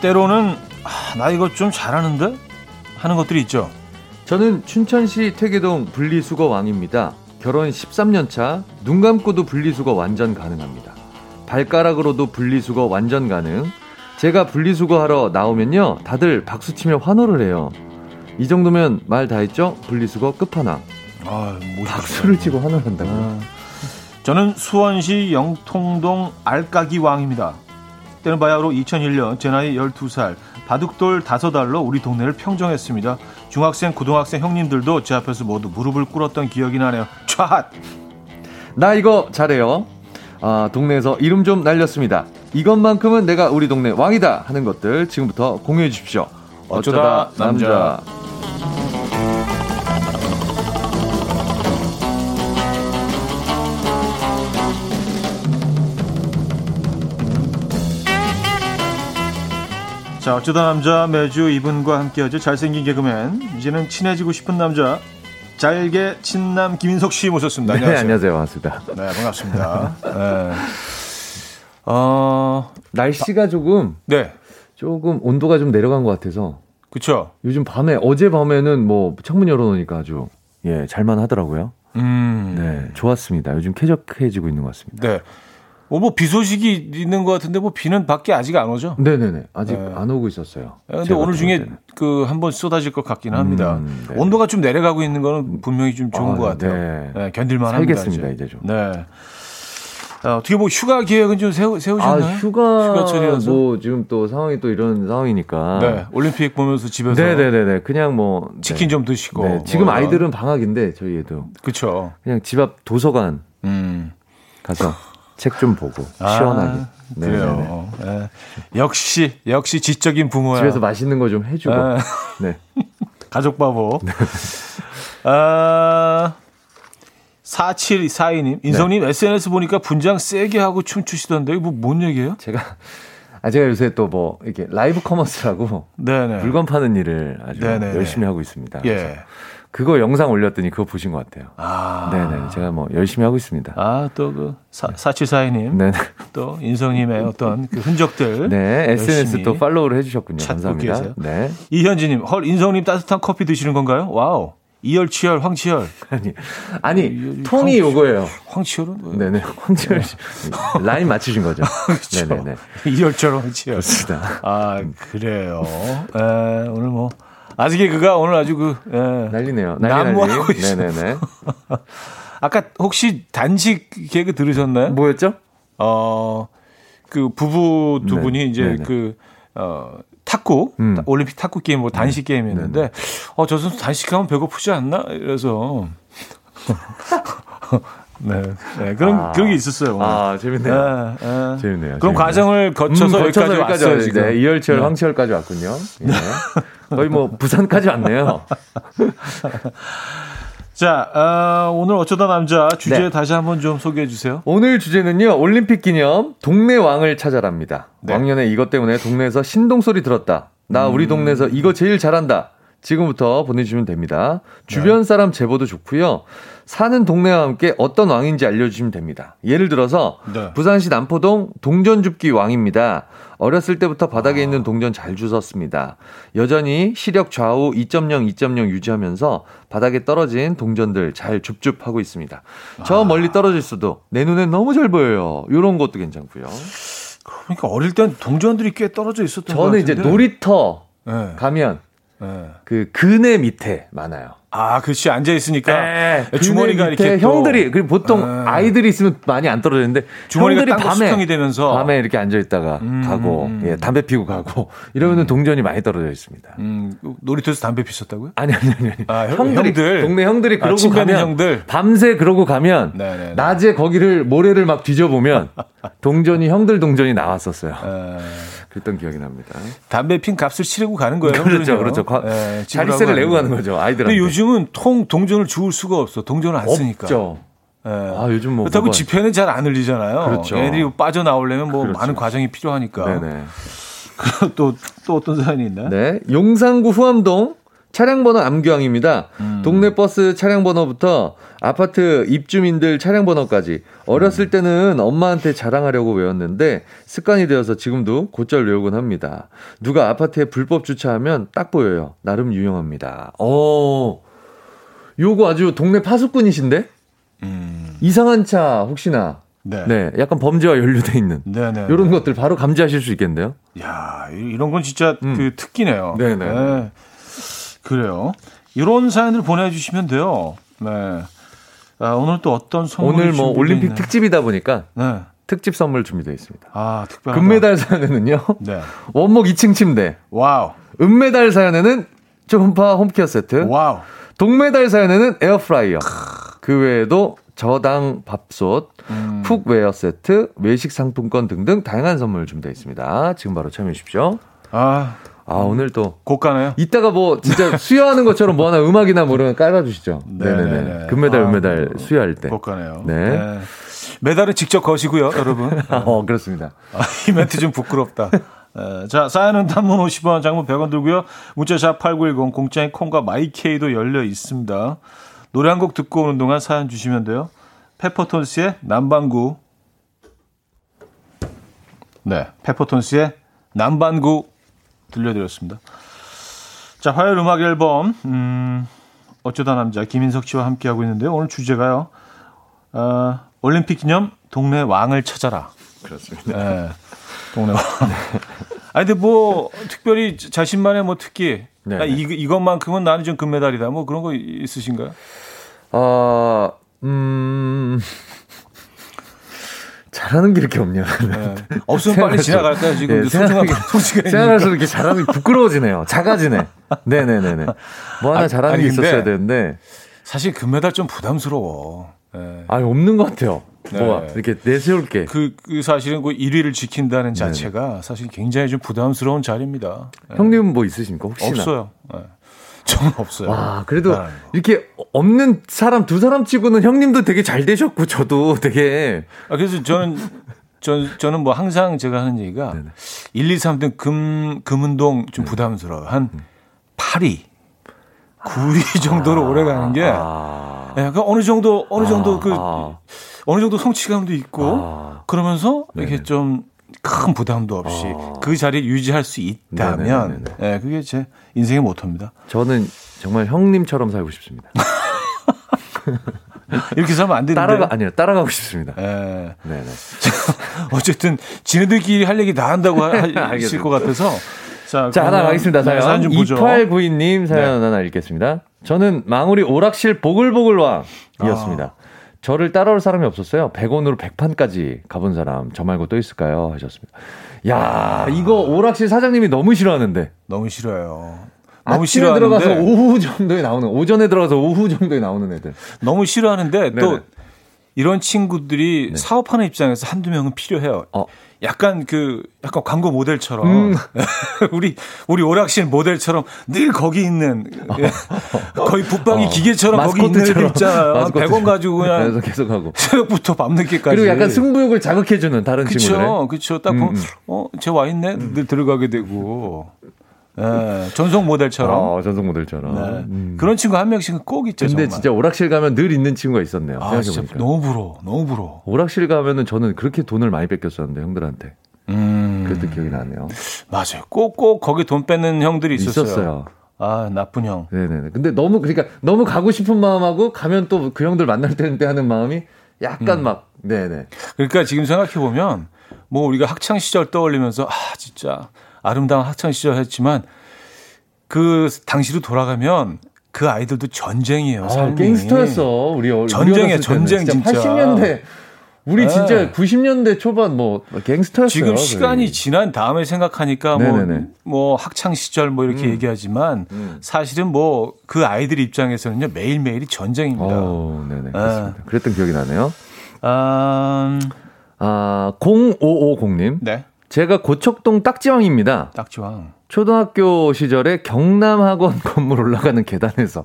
때로는 나 이거 좀 잘하는데? 하는 것들이 있죠. 저는 춘천시 퇴계동 분리수거 왕입니다. 결혼 13년 차, 눈 감고도 분리수거 완전 가능합니다. 발가락으로도 분리수거 완전 가능. 제가 분리수거하러 나오면요, 다들 박수치며 환호를 해요. 이 정도면 말 다 했죠? 분리수거 끝판왕. 아, 박수를 치고 환호를 한다고요? 아. 저는 수원시 영통동 알까기 왕입니다. 때는 바야흐로 2001년 제 나이 12살, 바둑돌 5알로 우리 동네를 평정했습니다. 중학생, 고등학생 형님들도 제 앞에서 모두 무릎을 꿇었던 기억이 나네요. 촤핫! 나 이거 잘해요. 아, 동네에서 이름 좀 날렸습니다. 이것만큼은 내가 우리 동네 왕이다 하는 것들 지금부터 공유해 주십시오. 어쩌다 남자. 자, 어쩌다 남자, 매주 이분과 함께하죠. 잘생긴 개그맨, 이제는 친해지고 싶은 남자, 잘게 친남 김인석 씨 모셨습니다. 안녕하세요. 네, 안녕하세요. 반갑습니다. 네, 반갑습니다. 네. 날씨가 조금, 네, 조금 온도가 좀 내려간 것 같아서. 그렇죠. 요즘 밤에, 어제 밤에는 뭐 창문 열어놓으니까 아주 예 잘만 하더라고요. 네, 좋았습니다. 요즘 쾌적해지고 있는 것 같습니다. 네. 뭐 비 소식이 있는 것 같은데 뭐 비는 밖에 아직 안 오죠? 네네네, 아직 네. 안 오고 있었어요. 그런데 오늘 중에 그 한번 쏟아질 것 같긴 합니다. 네. 온도가 좀 내려가고 있는 거는 분명히 좀 좋은 것 같아요. 네. 네, 견딜만 살겠습니다, 합니다. 이제 좀. 네. 어떻게 뭐 휴가 계획은 좀 세우셨나요? 아, 휴가철이라서 뭐 지금 또 상황이 또 이런 상황이니까. 네. 올림픽 보면서 집에서. 네네네. 그냥 뭐 치킨 네. 좀 드시고. 네. 지금 뭐 아이들은 방학인데 저희 애도. 그렇죠. 그냥 집 앞 도서관 가서 책 좀 보고 시원하게. 네. 그래요. 네. 역시 지적인 부모야. 집에서 맛있는 거 좀 해주고. 아. 네. 가족 바보. 네. 아. 4742님, 인성님, 네. SNS 보니까 분장 세게 하고 춤추시던데, 이거 뭔 얘기예요? 제가 요새 또 뭐, 이렇게 라이브 커머스라고 네네. 물건 파는 일을 아주 네네네. 열심히 하고 있습니다. 예. 그거 영상 올렸더니 그거 보신 것 같아요. 아. 네네. 제가 뭐 열심히 하고 있습니다. 아, 또 그 4742님. 네네. 또 인성님의 어떤 그 흔적들. 네. SNS 또 팔로우를 해주셨군요. 감사합니다. 네. 이현지님, 헐, 인성님 따뜻한 커피 드시는 건가요? 와우. 이열치열 황치열 아니 통이 요거예요. 황치열은 네네 황치열 라인 맞추신 거죠. 그렇죠. 네네네. 이열치열 황치열. 그렇습니다. 아 그래요. 에, 오늘 뭐 아직 개그가 오늘 아주 그 난리네요. 난무하고 있어요. 네네네. 아까 혹시 단식 개그 들으셨나요? 뭐였죠? 그 부부 두 분이 이제 네네. 그 탁구, 올림픽 탁구 게임, 뭐 단식 게임이었는데, 저 선수 단식하면 배고프지 않나? 이래서. 네. 그런 게 있었어요. 오늘. 아, 재밌네요. 네. 재밌네요. 그럼 재밌네요. 과정을 거쳐서 여기까지 왔어요. 지금. 네, 이열치열, 네. 황치열까지 왔군요. 네. 거의 뭐 부산까지 왔네요. 자, 오늘 어쩌다 남자 주제 네. 다시 한번 좀 소개해 주세요. 오늘 주제는요, 올림픽 기념 동네 왕을 찾아랍니다. 네. 왕년에 이것 때문에 동네에서 신동소리 들었다. 나 우리 동네에서 이거 제일 잘한다. 지금부터 보내주시면 됩니다. 주변 사람 제보도 좋고요. 사는 동네와 함께 어떤 왕인지 알려주시면 됩니다. 예를 들어서 네. 부산시 남포동 동전줍기 왕입니다. 어렸을 때부터 바닥에 있는 동전 잘 주웠습니다. 여전히 시력 좌우 2.0, 2.0 유지하면서 바닥에 떨어진 동전들 잘 줍줍하고 있습니다. 저 멀리 떨어질 수도 내 눈엔 너무 잘 보여요. 이런 것도 괜찮고요. 그러니까 어릴 땐 동전들이 꽤 떨어져 있었던 것 같은데. 저는 이제 놀이터 네. 가면 네. 그 그네 밑에 많아요. 아, 그렇지. 앉아 있으니까 주머니가 이렇게 형들이 그리고 보통 아이들이 있으면 많이 안 떨어지는데 주머니가 밤에 되면서 밤에 이렇게 앉아 있다가 가고 예, 담배 피고 가고 이러면은 동전이 많이 떨어져 있습니다. 놀이터에서 담배 피셨다고요? 아니. 아, 형들 동네 형들이 그러고 가면 형들. 밤새 그러고 가면 네네네. 낮에 거기를 모래를 막 뒤져보면 동전이 형들 동전이 나왔었어요. 그랬던 기억이 납니다. 담배 핀 값을 치르고 가는 거예요. 그렇죠. 네, 자리세를 내고 가는 거죠. 아이들한테. 근데 요즘은 동전을 주울 수가 없어. 동전을 안 쓰니까. 없죠. 네. 아, 요즘 뭐 그렇다고 지폐는 잘 안 흘리잖아요. 그렇죠. 애들이 빠져나오려면 뭐 그렇죠. 많은 과정이 필요하니까. 네네. 또 어떤 사연이 있나요? 네. 용산구 후암동 차량번호 암기왕입니다. 동네 버스 차량번호부터 아파트 입주민들 차량번호까지 어렸을 때는 엄마한테 자랑하려고 외웠는데 습관이 되어서 지금도 곧잘 외우곤 합니다. 누가 아파트에 불법 주차하면 딱 보여요. 나름 유용합니다. 요거 아주 동네 파수꾼이신데? 이상한 차 혹시나 네, 약간 범죄와 연루돼 있는 이런 것들 바로 감지하실 수 있겠네요. 야, 이런 건 진짜 그 특기네요. 네네. 네. 그래요. 이런 사연을 보내주시면 돼요. 네. 아, 오늘 또 어떤 선물? 오늘 뭐 올림픽 있나요? 특집이다 보니까 네. 특집 선물 준비되어 있습니다. 아, 특별한 금메달 사연에는요. 네. 원목 2층 침대. 와우. 은메달 사연에는 초음파 홈케어 세트. 와우. 동메달 사연에는 에어프라이어. 그 외에도 저당 밥솥, 푹웨어 세트, 외식 상품권 등등 다양한 선물 준비되어 있습니다. 지금 바로 참여해 주십시오. 오늘 또 고가네요. 이따가 뭐 진짜 수여하는 것처럼 뭐 하나 음악이나 모르면 깔아주시죠. 네네네. 금메달, 은메달 수여할 때 고가네요. 네. 네. 메달은 직접 거시고요, 여러분. 그렇습니다. 이 멘트 좀 부끄럽다. 자, 사연은 단문 50원, 장문 100원 들고요. 문자샵 8910, 공짜인 콩과 마이케이도 열려 있습니다. 노래 한 곡 듣고 오는 동안 사연 주시면 돼요. 페퍼톤스의 남반구. 네, 페퍼톤스의 남반구 들려드렸습니다. 자, 화요일 음악 앨범 어쩌다 남자 김인석 씨와 함께하고 있는데요. 오늘 주제가요. 올림픽 기념 동네 왕을 찾아라. 그렇습니다. 네, 동네 왕. 아니 근데 뭐 특별히 자신만의 뭐 특기 이것만큼은 나는 좀 금메달이다 뭐 그런 거 있으신가요? 잘하는 게 이렇게 없냐. 네. 없으면 빨리 지나갈까요? 지금 생각할수록 이렇게 잘하는 게 부끄러워지네요. 작아지네. 네네네네. 뭐 하나 잘하는 게 있었어야 되는데 사실 금메달 좀 부담스러워. 네. 아니 없는 것 같아요. 네. 뭐 이렇게 내세울 게 그 사실은 그 1위를 지킨다는 자체가 네. 사실 굉장히 좀 부담스러운 자리입니다. 네. 형님은 뭐 있으십니까? 혹시나 없어요. 네. 저는 없어요. 와, 그래도 네. 이렇게 없는 사람 두 사람 치고는 형님도 되게 잘 되셨고 저도 되게 그래서 저는 뭐 항상 제가 하는 얘기가 네네. 1, 2, 3등 금운동 좀 부담스러워요. 한 8위, 9위 정도로 오래가는 게 그러니까 어느 정도 성취감도 있고 그러면서 네네. 이렇게 좀 큰 부담도 없이 그 자리를 유지할 수 있다면 네, 그게 제 인생의 모토입니다. 저는 정말 형님처럼 살고 싶습니다. 이렇게 살면 안 되는데 따라가고 싶습니다. 네. 네네. 어쨌든 지네들끼리 할 얘기 다 한다고 하실 것 같아서 자 하나 가겠습니다. 사연 2892님 사연 네. 하나 읽겠습니다. 저는 망우리 오락실 보글보글왕이었습니다. 저를 따라올 사람이 없었어요. 100원으로 100판까지 가본 사람 저 말고 또 있을까요? 하셨습니다. 야, 이거 오락실 사장님이 너무 싫어하는데. 너무 싫어요. 너무 아침에 들어가서 오전에 들어가서 오후 정도에 나오는 애들. 너무 싫어하는데 네네. 또 이런 친구들이 네. 사업하는 입장에서 한두 명은 필요해요. 약간 광고 모델처럼 우리 오락실 모델처럼 늘 거기 있는 거의 붙박이 기계처럼 거기 있는 애들 있잖아요. 100원 가지고 그냥 계속 하고 새벽부터 밤늦게까지. 그리고 약간 승부욕을 자극해주는 다른 친구들. 그렇죠. 딱 보면 쟤 와 있네. 늘 들어가게 되고. 네, 전속 모델처럼. 전속 모델처럼. 네. 그런 친구 한 명씩은 꼭 있죠. 근데 정말. 진짜 오락실 가면 늘 있는 친구가 있었네요. 진짜 너무 부러워. 오락실 가면은 저는 그렇게 돈을 많이 뺏겼었는데 형들한테. 그랬던 기억이 나네요. 맞아요. 꼭 거기 돈 뺏는 형들이 있었어요. 나쁜 형. 네네네. 근데 너무 가고 싶은 마음하고 가면 또 그 형들 만날 때 하는 마음이 약간 네네. 그러니까 지금 생각해 보면 뭐 우리가 학창 시절 떠올리면서 진짜. 아름다운 학창시절 했지만 그 당시로 돌아가면 그 아이들도 전쟁이에요. 갱스터였어. 우리 전쟁 진짜. 80년대 우리 진짜 90년대 초반 뭐 갱스터였어요. 지금 시간이 지난 다음에 생각하니까 뭐 학창시절 뭐 이렇게 얘기하지만 사실은 뭐 그 아이들 입장에서는요 매일매일이 전쟁입니다. 네네. 그렇습니다. 그랬던 기억이 나네요. 0550님. 네. 제가 고척동 딱지왕입니다. 딱지왕. 초등학교 시절에 경남학원 건물 올라가는 계단에서.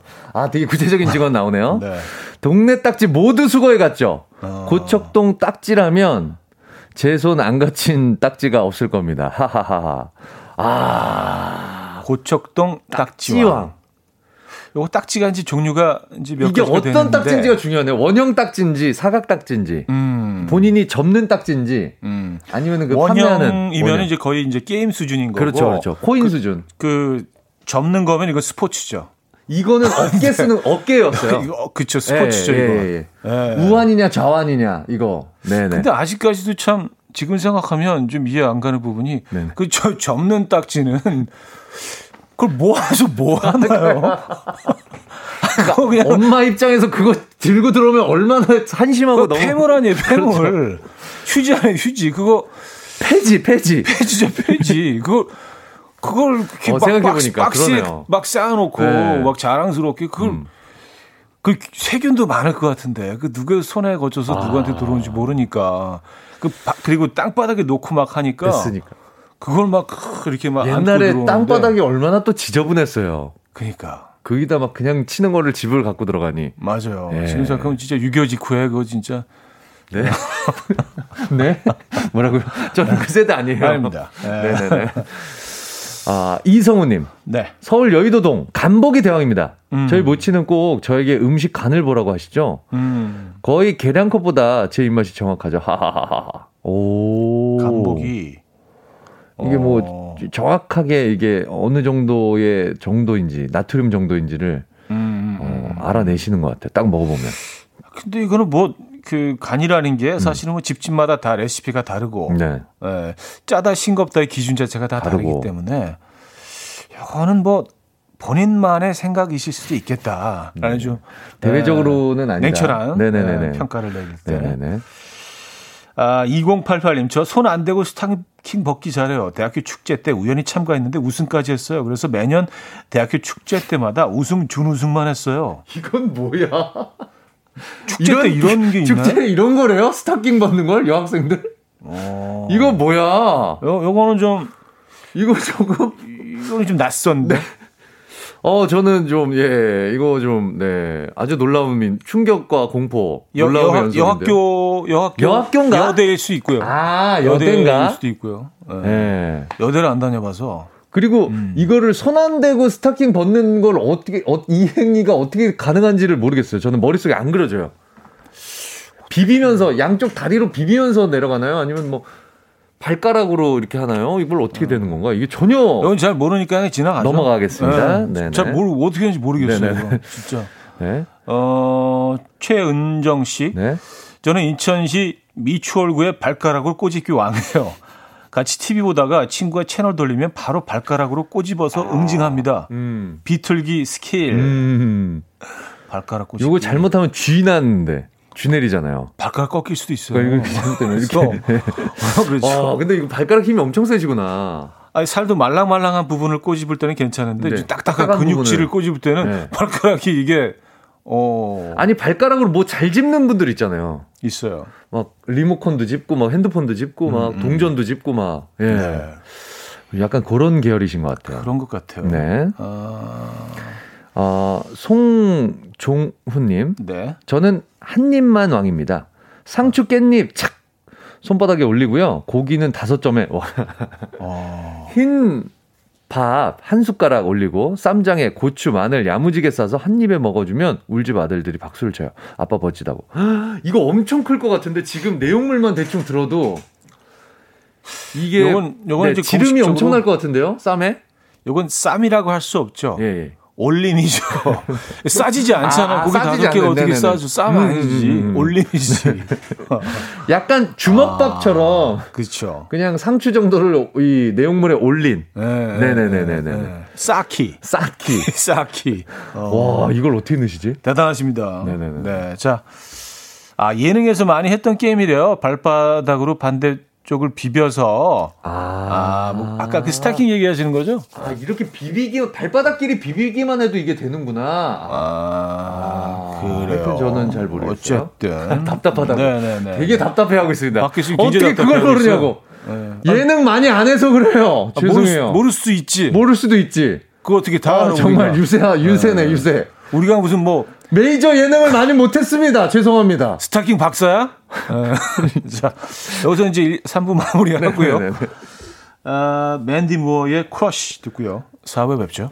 되게 구체적인 직원 나오네요. 네. 동네 딱지 모두 수거해 갔죠. 고척동 딱지라면 제 손 안 갇힌 딱지가 없을 겁니다. 하하하하. 고척동 딱지왕. 요거 딱지간지 종류가 이제 몇 개 되는데 이게 어떤 딱지인지가 중요하네요. 원형 딱지인지 사각 딱지인지 본인이 접는 딱지인지 아니면은 그 원형이면 이제 거의 이제 게임 수준인 거고. 그렇죠, 그렇죠. 코인 수준. 그 접는 거면 이거 스포츠죠. 이거는 어깨 쓰는 어깨였어요. 그렇죠, 스포츠죠. 예, 이거. 예, 예. 예. 우완이냐 좌완이냐 이거. 네네. 근데 아직까지도 참. 지금 생각하면 좀 이해 안 가는 부분이 그 접는 딱지는 그걸 모아서 뭐 하나요? 그거 그냥 엄마 입장에서 그거 들고 들어오면 얼마나 한심하고 너무 폐물 아니에요, 폐물. 그렇죠. 휴지 아니에요, 휴지. 그거 폐지죠. 그걸 이렇게 막 쌓아놓고 네. 막 자랑스럽게 그걸 그 세균도 많을 것 같은데 그 누구 손에 거쳐서 누구한테 들어오는지 모르니까 그리고 땅바닥에 놓고 막 하니까 됐으니까. 그걸 막 이렇게 막 옛날에 안고 땅바닥이 얼마나 또 지저분했어요. 그러니까 거기다 막 그냥 치는 거를 집을 갖고 들어가니 맞아요. 예. 지금 생각하면 진짜 6.25 직후에 그거 진짜 네 네 뭐라고요? 저는 그 세대 아니에요. 아닙니다. 네네네. 아, 이성우님. 네. 서울 여의도동 간보기 대왕입니다. 저희 모친은 꼭 저에게 음식 간을 보라고 하시죠. 거의 계량컵보다 제 입맛이 정확하죠. 하하하하. 오. 간보기. 이게 뭐 정확하게 이게 어느 정도의 정도인지 나트륨 정도인지를 알아내시는 것 같아요. 딱 먹어보면. 근데 이거는 뭐. 그 간이라는 게 사실은 뭐 집집마다 다 레시피가 다르고 네. 예, 짜다 싱겁다의 기준 자체가 다 다르기 때문에 이거는 뭐 본인만의 생각이실 수도 있겠다라는 좀 대외적으로는 아니다. 냉철한 예, 평가를 내릴 때는. 아, 2088님 저 손 안 대고 스타킹 벗기 잘해요. 대학교 축제 때 우연히 참가했는데 우승까지 했어요. 그래서 매년 대학교 축제 때마다 우승 준우승만 했어요. 이건 뭐야? 축제 때 이런 게 있나요? 축제 이런 거래요? 스타킹 받는 걸 여학생들? 이거 뭐야? 요거는 좀 이거는 좀 낯선데. 네. 저는 좀 이거 좀 아주 놀라운 충격과 공포. 여학교인가? 여대일 수 있고요. 아, 여대일 수도 있고요. 네. 여대를 안 다녀봐서. 그리고 이거를 손 안 대고 스타킹 벗는 걸 어떻게 이 행위가 어떻게 가능한지를 모르겠어요. 저는 머릿속에 안 그려져요. 비비면서 양쪽 다리로 비비면서 내려가나요? 아니면 뭐 발가락으로 이렇게 하나요? 이걸 어떻게 되는 건가? 이게 전혀 이건 잘 모르니까 지나가죠. 넘어가겠습니다. 네. 잘 모르고 어떻게 하는지 모르겠어요. 진짜. 네. 최은정 씨. 네. 저는 인천시 미추홀구의 발가락을 꼬집기 왕이에요. 같이 TV 보다가 친구가 채널 돌리면 바로 발가락으로 꼬집어서 응징합니다. 비틀기 스케일. 발가락 꼬집기. 이거 잘못하면 쥐 나는데. 쥐 내리잖아요. 발가락 꺾일 수도 있어요. 그러니까 이거 때문에 이렇게. 그렇죠. 근데 이거 발가락 힘이 엄청 세지구나. 아니, 살도 말랑말랑한 부분을 꼬집을 때는 괜찮은데 네. 딱딱한 근육질을 부분을. 꼬집을 때는 네. 발가락이 이게. 아니 발가락으로 뭐 잘 짚는 분들 있잖아요. 있어요. 막 리모컨도 짚고 막 핸드폰도 짚고 막 동전도 짚고 막 예. 네. 약간 그런 계열이신 것 같아요. 그런 것 같아요. 네. 송종훈님. 네. 저는 한 입만 왕입니다. 상추 깻잎 착 손바닥에 올리고요. 고기는 5점에 흰 밥 한 숟가락 올리고 쌈장에 고추, 마늘 야무지게 싸서 한 입에 먹어주면 울집 아들들이 박수를 쳐요. 아빠 멋지다고. 이거 엄청 클 것 같은데 지금 내용물만 대충 들어도 이게 요건 이제 지름이 엄청날 것 같은데요? 쌈에? 요건 쌈이라고 할 수 없죠. 예. 올림이죠. 싸지지 않잖아. 고기 다섯 개가 어떻게 싸죠? 쌈 아니지. 올림이지. 약간 주먹밥처럼. 그렇죠. 그냥 상추 정도를 이 내용물에 올린. 네네네네네. 싸키. 와, 이걸 어떻게 넣으시지? 대단하십니다. 네네네. 네, 자, 예능에서 많이 했던 게임이래요. 발바닥으로 반대. 쪽을 비벼서 뭐 아까 그 스타킹 얘기하시는 거죠? 이렇게 비비기 발바닥끼리 비비기만 해도 이게 되는구나. 그래요. 저는 잘 모르겠어요. 어쨌든 답답하다고. 네네네. 되게 답답해하고 있습니다. 어떻게 그걸 모르냐고. 네. 예능 많이 안 해서 그래요. 죄송해요. 모를 수도 있지. 그거 어떻게 다 알아? 정말 유세네. 유세. 우리가 무슨 뭐 메이저 예능을 많이 못했습니다. 죄송합니다. 스타킹 박사야? 자, 여기서 이제 3부 마무리하고요. 맨디 무어의 Crush 듣고요. 4부에 뵙죠.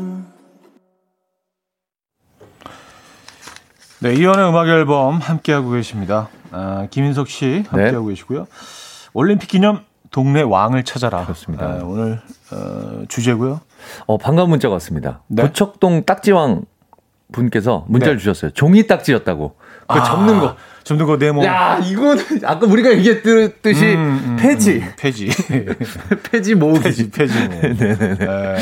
네, 이연의 음악 앨범 함께하고 계십니다. 아, 김인석 씨 함께하고 네. 계시고요. 올림픽 기념 동네 왕을 찾아라. 그렇습니다. 아, 오늘 주제고요. 반가운 문자가 왔습니다. 네? 고척동 딱지왕 분께서 문자를 네. 주셨어요. 종이 딱지였다고. 그 접는 거. 접는 거 내 몸. 야, 이거는 아까 우리가 얘기했듯이 폐지 모으기. 네네네. 네.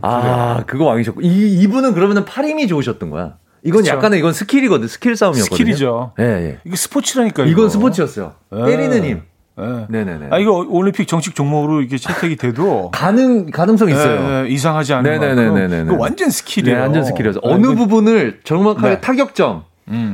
아, 그거 왕이셨고. 이분은 그러면은 팔힘이 좋으셨던 거야. 이건 그쵸. 약간의 이건 스킬이거든. 스킬 싸움이었거든요. 스킬이죠. 예, 예. 이게 스포츠라니까 이거. 이건 스포츠였어요. 예. 때리는 힘. 예. 네네네. 아, 이거 올림픽 정식 종목으로 이게 채택이 돼도 가능성 있어요. 예, 예. 이상하지 않은 네네네네네. 이거 완전 스킬이에요. 네, 완전 스킬이어서 어느 부분을 정확하게 네. 타격점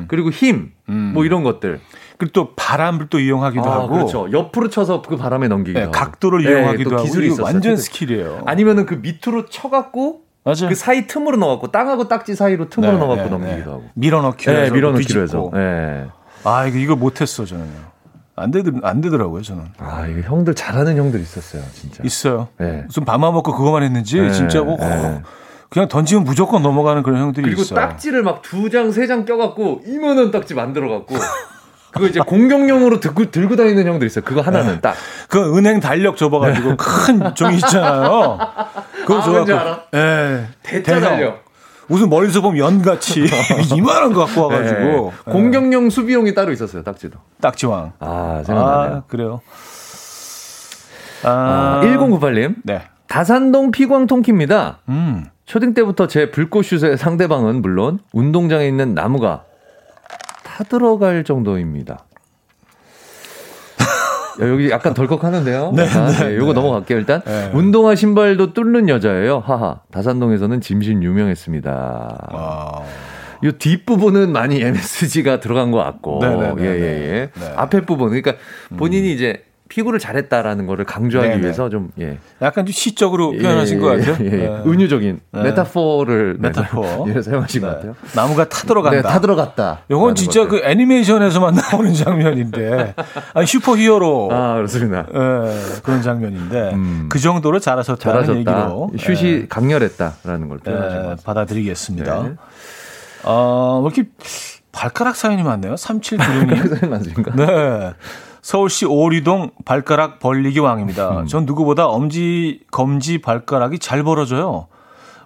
그리고 힘 뭐 이런 것들. 그리고 또 바람을 또 이용하기도 하고. 그렇죠. 옆으로 쳐서 그 바람에 넘기기도 하고. 각도를 이용하기도 또 하고. 기술이 있었어요. 완전 스킬이에요. 아니면은 그 밑으로 쳐갖고. 맞아요. 그 사이 틈으로 넣어갖고 땅하고 딱지 사이로 틈으로 넣어갖고 넘기기도 하고 밀어넣기로 해서 밀어넣기로 해서. 네. 아 이거 못했어 저는요. 안 되더라고요 저는. 아 이거 형들 잘하는 형들 있었어요 진짜. 있어요. 네. 무슨 밥만 먹고 그거만 했는지 네. 진짜 그냥 던지면 무조건 넘어가는 그런 형들이 그리고 있어요. 그리고 딱지를 막 2장 3장 껴갖고 이만한 딱지 만들어갖고. 그거 이제 공격용으로 들고 다니는 형들 있어요. 그거 하나는 네. 딱. 그 은행 달력 접어가지고 네. 큰 종이 있잖아요. 그거 뭔지 알아? 예. 대짜 달력. 무슨 멀리서 보면 연같이 이만한 거 갖고 와가지고. 네. 공격용 수비용이 따로 있었어요. 딱지도. 딱지왕. 아, 생각나네요. 아, 그래요. 1098님. 네. 다산동 피광통키입니다. 초딩 때부터 제 불꽃슛의 상대방은 물론 운동장에 있는 나무가 타들어갈 정도입니다. 여기 약간 덜컥하는데요. 네, 네, 요거 네. 넘어갈게요. 일단 네. 운동화 신발도 뚫는 여자예요. 하하. 다산동에서는 짐신 유명했습니다. 와. 요 뒷부분은 많이 MSG가 들어간 것 같고 예예예. 네. 앞에 부분 그러니까 본인이 이제 피구를 잘했다라는 거를 강조하기 네네. 위해서 좀 예. 약간 좀 시적으로 표현하신 것 같아요. 예. 은유적인 네. 메타포를 네. 사용하신 네. 것 같아요. 나무가 타들어간다. 네, 타들어갔다. 이건 진짜 것들. 그 애니메이션에서만 나오는 장면인데 슈퍼히어로. 아 그렇습니다. 예, 그런 장면인데 그 정도로 잘해서 잘하는 얘기로 슛이 예. 강렬했다라는 걸 표현하신 것 같습니다. 받아들이겠습니다. 네. 이렇게 발가락 사연이 많네요. 3796님. 발가락 사연 많습니까? 네. 서울시 오리동 발가락 벌리기 왕입니다. 전 누구보다 검지 발가락이 잘 벌어져요.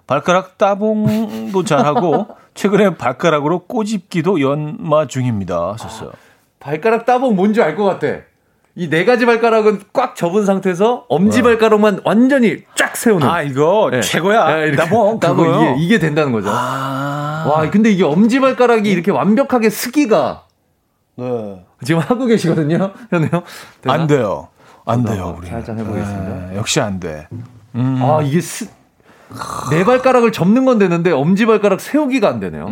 발가락 따봉도 잘하고 최근에 발가락으로 꼬집기도 연마 중입니다. 하셨어요. 발가락 따봉 뭔지 알 것 같아. 이 네 가지 발가락은 꽉 접은 상태에서 엄지 발가락만 완전히 쫙 세우는. 아 이거 네. 최고야. 따봉 따봉 이게 된다는 거죠. 와 근데 이게 엄지 발가락이 이렇게 완벽하게 스기가. 네. 지금 하고 계시거든요, 현우요. 안 돼요, 안 돼요. 우리 살짝 해보겠습니다. 네, 역시 안 돼. 아 이게 네 발가락을 접는 건 되는데 엄지 발가락 세우기가 안 되네요.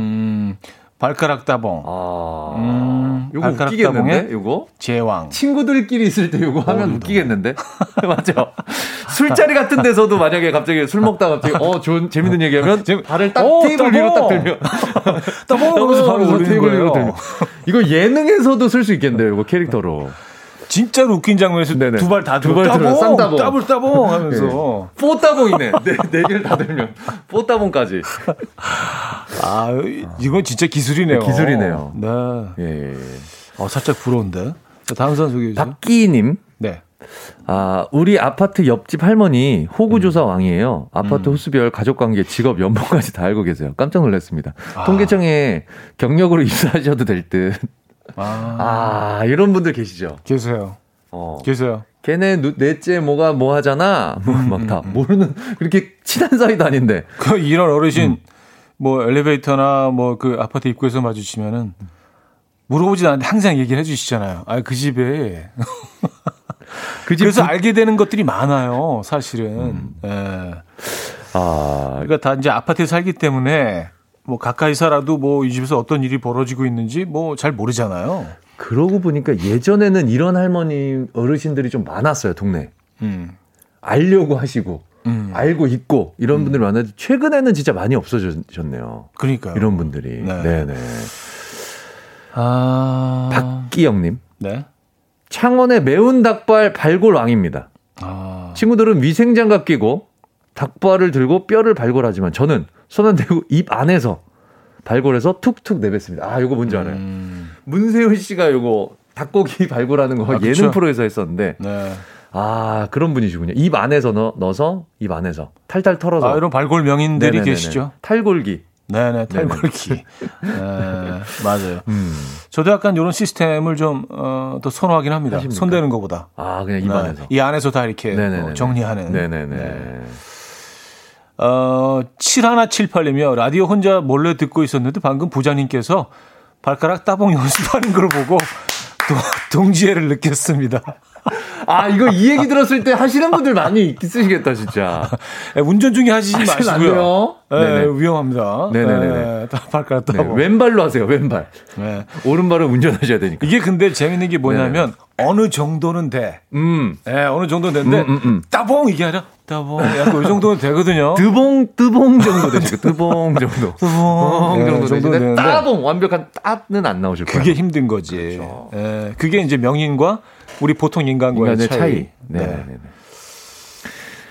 발가락 따봉. 아, 요거 웃기겠는데? 요거 제왕. 친구들끼리 있을 때 요거 하면 웃기겠는데? 맞죠? 술자리 같은 데서도 만약에 갑자기 술 먹다 갑자기 좋은 재밌는 얘기하면 발을 딱 테이블 위로 딱 들면 따봉 하면서 바로 테이블 위로 들면. 이거 예능에서도 쓸 수 있겠네요. 이거 캐릭터로. 진짜로 웃긴 장면에서 두 발 다 들어 쌍따봉 따봉 하면서 포따봉이네. 네 개를 다 들면 포따봉까지. 아 이건 진짜 기술이네요. 기술이네요. 네. 예. 살짝 부러운데. 다음 사람 소개해 주세요. 박기님. 네. 아 우리 아파트 옆집 할머니 호구조사 왕이에요. 아파트 호수별 가족관계 직업 연봉까지 다 알고 계세요. 깜짝 놀랐습니다. 통계청에 경력으로 입사하셔도 될 듯. 이런 분들 계시죠? 계세요. 계세요. 걔네 넷째 뭐가 뭐 하잖아. 막 다 모르는 그렇게 친한 사이도 아닌데. 그 이런 어르신 뭐 엘리베이터나 뭐 그 아파트 입구에서 마주치면은 물어보진 않는데 항상 얘기를 해주시잖아요. 아 그 집에. 그래서 알게 되는 것들이 많아요. 사실은. 예. 그러니까 다 이제 아파트에 살기 때문에. 뭐 가까이서라도 뭐 이 집에서 어떤 일이 벌어지고 있는지 뭐 잘 모르잖아요. 그러고 보니까 예전에는 이런 할머니 어르신들이 좀 많았어요, 동네. 알려고 하시고 알고 있고 이런 분들이 많았는데 최근에는 진짜 많이 없어졌네요. 그러니까요. 이런 분들이. 네. 네네. 아... 박기영님. 네. 창원의 매운 닭발 발골왕입니다. 아... 친구들은 위생장갑 끼고 닭발을 들고 뼈를 발골하지만 저는 손 안 대고 입 안에서 발골해서 툭툭 내뱉습니다. 아, 요거 뭔지 알아요? 문세윤 씨가 요거 닭고기 발골하는 거 예능 프로에서 했었는데. 네. 아, 그런 분이시군요. 입 안에서 넣어서 입 안에서 탈탈 털어서. 아, 이런 발골 명인들이 네네네네. 계시죠. 탈골기. 네네, 탈골기. 네, 맞아요. 저도 약간 이런 시스템을 좀 더 선호하긴 합니다. 하십니까? 손대는 것보다. 아, 그냥 입 안에서. 네, 이 안에서 다 이렇게 정리하는. 네네네. 네. 7178이며 라디오 혼자 몰래 듣고 있었는데 방금 부자님께서 발가락 따봉 연습하는 걸 보고 동지애를 느꼈습니다. 아, 이거 이 얘기 들었을 때 하시는 분들 많이 있으시겠다, 진짜. 운전 중에 하시지 마시고요. 네, 위험합니다. 네네네. 발가락 따봉. 네, 왼발로 하세요, 왼발. 네. 오른발은 운전하셔야 되니까. 이게 근데 재밌는 게 뭐냐면 네네. 어느 정도는 돼. 네, 어느 정도는 되는데 따봉 이게 아니라 따봉. 약간 이 정도는 되거든요. 뜨봉 정도 되죠. 뜨봉 정도. 뜨봉 정도 되는데 따봉 완벽한 따는 안 나오실 거예요. 그게 힘든 거지. 그렇죠. 네, 그게 이제 명인과 우리 보통 인간과의 차이. 네. 네. 네.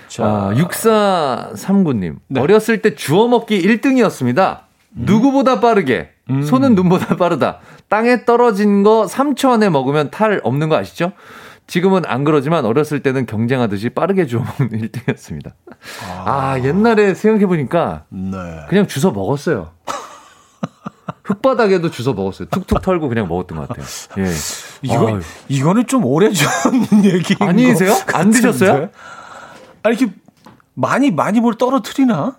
자, 6439님. 네. 어렸을 때 주워 먹기 1등이었습니다. 누구보다 빠르게. 손은 눈보다 빠르다. 땅에 떨어진 거 3초 안에 먹으면 탈 없는 거 아시죠? 지금은 안 그러지만 어렸을 때는 경쟁하듯이 빠르게 주워 먹는 1등이었습니다. 아, 옛날에 생각해보니까 네. 그냥 주워 먹었어요. 흙바닥에도 주워 먹었어요. 툭툭 털고 그냥 먹었던 것 같아요. 예. 이거는 좀 오래전 얘기인 거 아니세요? 안 드셨어요? 아니, 이렇게 많이 뭘 떨어뜨리나?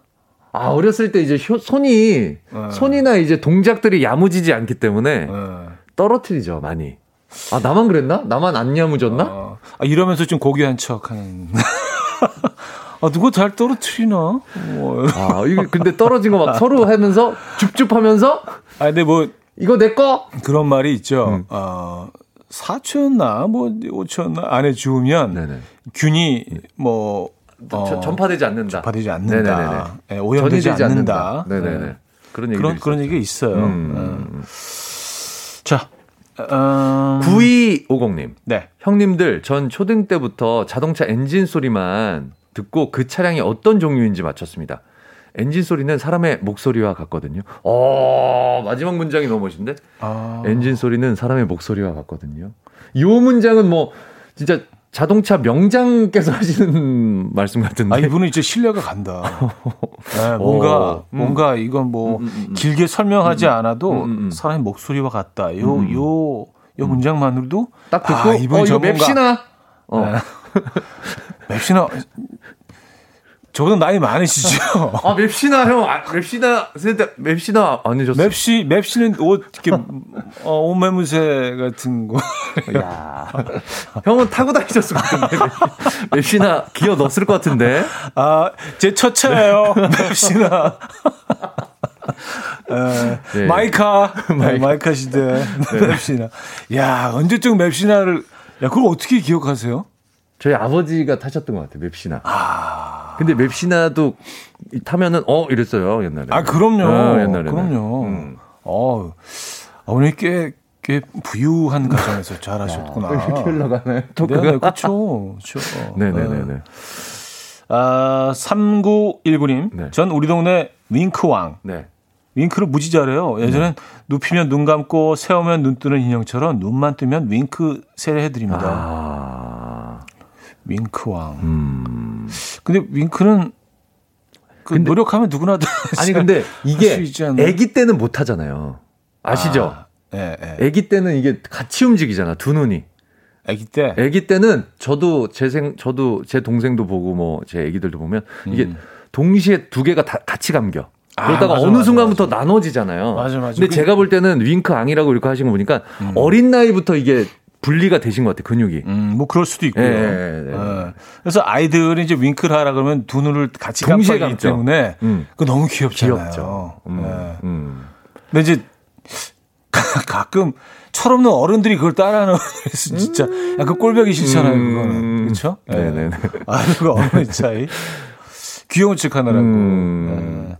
아, 어렸을 때 이제 손이나 이제 동작들이 야무지지 않기 때문에 떨어뜨리죠, 많이. 아, 나만 그랬나? 나만 안 야무졌나? 아, 이러면서 좀 고귀한 척 하는. 아, 누가 잘 떨어뜨리나? 아, 이게 근데 떨어진 거 막 서로 하면서 줍줍 하면서? 아, 근데 뭐. 이거 내 거? 그런 말이 있죠. 어, 4초였나? 뭐, 5초였나? 안에 주우면. 네네. 균이 뭐. 전파되지 않는다. 전파되지 않는다. 네, 오염되지 않는다. 네네네. 그런 얘기가 있어요. 자. 9250님. 네. 형님들, 전 초등 때부터 자동차 엔진 소리만 듣고 그 차량이 어떤 종류인지 맞췄습니다. 엔진 소리는 사람의 목소리와 같거든요. 마지막 문장이 너무 멋있는데? 아. 엔진 소리는 사람의 목소리와 같거든요. 이 문장은 뭐 진짜 자동차 명장께서 하시는 말씀 같은데. 아, 이분은 이제 신뢰가 간다. 네, 뭔가 이건 뭐 길게 설명하지 않아도 사람의 목소리와 같다. 요 문장만으로도 딱 듣고, 아, 이분 전문가. 맵시나. 네. 맵시나. 저보다 나이 많으시죠? 아, 맵시나, 형. 맵시나 아니셨어요? 맵시는 옷, 이렇게, 옷매무새 같은 거. 야. 형은 타고 다니셨을 것 같은데. 맵시나 기어 넣었을 것 같은데. 아, 제 첫 차예요. 맵시나. 네. 마이카 시대. 네. 맵시나. 야, 언제쯤 맵시나를, 야, 그걸 어떻게 기억하세요? 저희 아버지가 타셨던 것 같아요, 맵시나. 아. 근데 맵시나도 타면은, 이랬어요, 옛날에. 아, 그럼요. 옛날에. 그럼요. 어머니 꽤 부유한 가정에서 잘하셨구나. 이렇게 흘러가네. 네, 그쵸. 네네네네. 아, 3919님. 네. 전 우리 동네 윙크왕. 네. 윙크를 무지 잘해요. 예전엔 눕히면 눈 감고 세우면 눈 뜨는 인형처럼 눈만 뜨면 윙크 세례해드립니다. 윙크왕. 근데 윙크는 근데, 노력하면 누구나 다. 아니 근데 이게 아기 때는 못 하잖아요. 아시죠? 예. 아기 때는 이게 같이 움직이잖아, 두 눈이. 아기 때는 저도 제 동생도 보고 뭐 제 아기들도 보면 이게 동시에 두 개가 다 같이 감겨. 그러다가 어느 순간부터 나눠지잖아요. 맞아. 근데 제가 볼 때는 윙크왕이라고 이렇게 하신 거 보니까 어린 나이부터 이게 분리가 되신 것 같아요, 근육이. 뭐 그럴 수도 있고요. 네. 그래서 아이들이 이제 윙크를 하라 그러면 두 눈을 같이 깜빡이기 때문에 그거 너무 귀엽잖아요. 귀엽죠. 근데 이제 가끔 철없는 어른들이 그걸 따라하는 진짜 약간 꼴보기 싫잖아요, 그거는. 그렇죠? 네네네. 아, 그거 어른의 차이. 귀여운 척 하느라고. 네.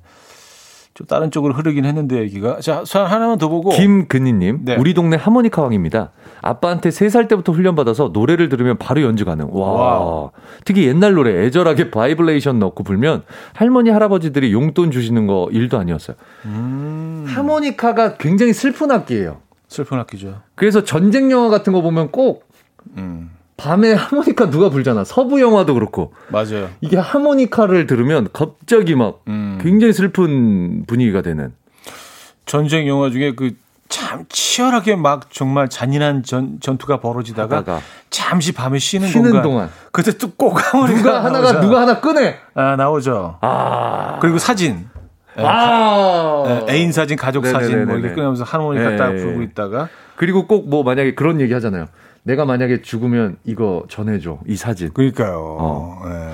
좀 다른 쪽으로 흐르긴 했는데 얘기가. 자, 사연 하나만 더 보고. 김근희님. 네. 우리 동네 하모니카 왕입니다. 아빠한테 3살 때부터 훈련받아서 노래를 들으면 바로 연주 가능. 와. 특히 옛날 노래 애절하게 바이블레이션 넣고 불면 할머니 할아버지들이 용돈 주시는 거 일도 아니었어요. 하모니카가 굉장히 슬픈 악기예요. 슬픈 악기죠. 그래서 전쟁 영화 같은 거 보면 꼭 밤에 하모니카 누가 불잖아. 서부 영화도 그렇고. 맞아요. 이게 하모니카를 들으면 갑자기 막 굉장히 슬픈 분위기가 되는. 전쟁 영화 중에 그 참 치열하게 막 정말 잔인한 전투가 벌어지다가 하다가. 잠시 밤에 쉬는 동안. 그때 또 꼭 하모니카 누가 하나 꺼내. 아, 나오죠. 아. 그리고 사진. 애인 사진, 가족 네네네네. 사진 뭐 이렇게 꺼내면서 하모니카 딱 불고 있다가. 그리고 꼭 뭐 만약에 그런 얘기 하잖아요. 내가 만약에 죽으면 이거 전해줘. 이 사진. 그러니까요. 네.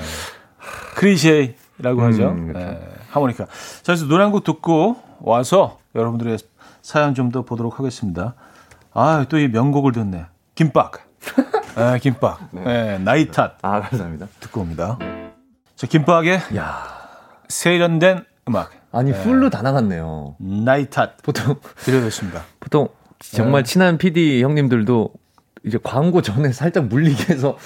크리셰이라고 하죠. 그렇죠. 네. 하모니카. 자, 그래서 노래 한 곡 듣고 와서 여러분들의 사연 좀 더 보도록 하겠습니다. 아, 또 이 명곡을 듣네. 김빡. 네, 김빡. 네. 네, 나이탓. 아, 감사합니다. 듣고 옵니다. 자, 김빡의 세련된 음악. 아니, 풀로 다 나갔네요. 나이탓. 보통. 들려드렸습니다. 보통 정말 친한 PD 형님들도 이제 광고 전에 살짝 물리게 해서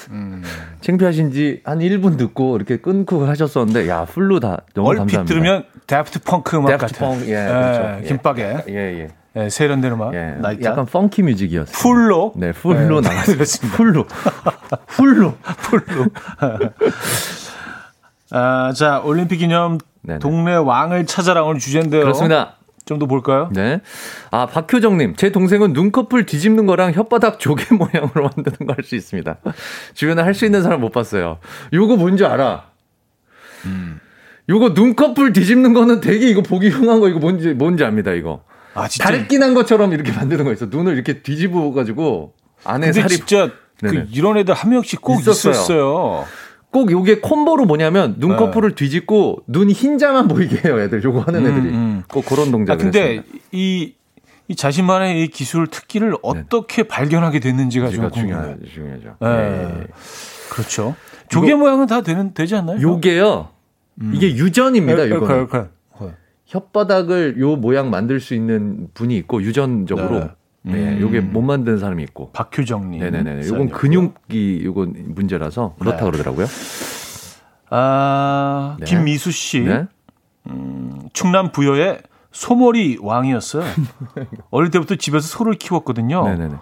창피하신지 한 1분 듣고 이렇게 끊고 하셨었는데, 야, 풀로 다 너무 감사합니다. 얼핏 들으면 데프트 펑크 음악 같아요. 김빡의 세련된 음악. 예. 약간 펑키 뮤직이었어요. 풀로? 네, 풀로 나왔습니다. 풀로. 아, 자, 올림픽 기념 동네 왕을 찾아라 오늘 주제인데요. 그렇습니다. 좀 더 볼까요? 네. 아, 박효정님. 제 동생은 눈꺼풀 뒤집는 거랑 혓바닥 조개 모양으로 만드는 거 할 수 있습니다. 주변에 할 수 있는 사람 못 봤어요. 요거 뭔지 알아? 요거 눈꺼풀 뒤집는 거는 되게 이거 보기 흉한 거 이거 뭔지 압니다, 이거. 아, 진짜. 다래끼난 것처럼 이렇게 만드는 거 있어. 눈을 이렇게 뒤집어가지고 안에 근데 살이. 진짜 그 이런 애들 한 명씩 꼭 있었어요. 꼭 요게 콤보로 뭐냐면 눈꺼풀을 뒤집고 눈 흰자만 보이게 해요, 애들. 요거 하는 애들이. 꼭 그런 동작을. 아, 근데 이 자신만의 이 기술 특기를 어떻게 발견하게 됐는지가 좀 중요하죠. 네. 그렇죠. 조개 모양은 다 되지 않나요? 요게요. 이게 유전입니다, 이거는. 혓바닥을 요 모양 만들 수 있는 분이 있고 유전적으로. 네, 요게 못 만든 사람이 있고. 박효정님. 네네네. 요건 근육이 요건 문제라서 그렇다 그러더라고요. 아, 네. 김미수 씨. 네? 충남 부여의 소머리 왕이었어요. 어릴 때부터 집에서 소를 키웠거든요. 네네네.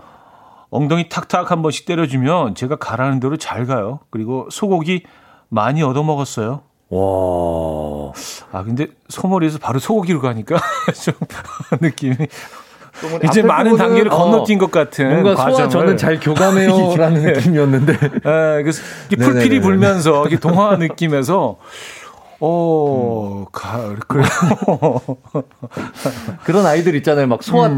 엉덩이 탁탁 한 번씩 때려주면 제가 가라는 대로 잘 가요. 그리고 소고기 많이 얻어먹었어요. 와. 아, 근데 소머리에서 바로 소고기로 가니까 좀 느낌이. 이제 많은 단계를 건너뛴 것 같은 뭔가 과정을. 소와 저는 잘 교감해요 라는 느낌이었는데 그래서 풀필이 불면서 동화 느낌에서 그런 아이들 있잖아요. 막 소와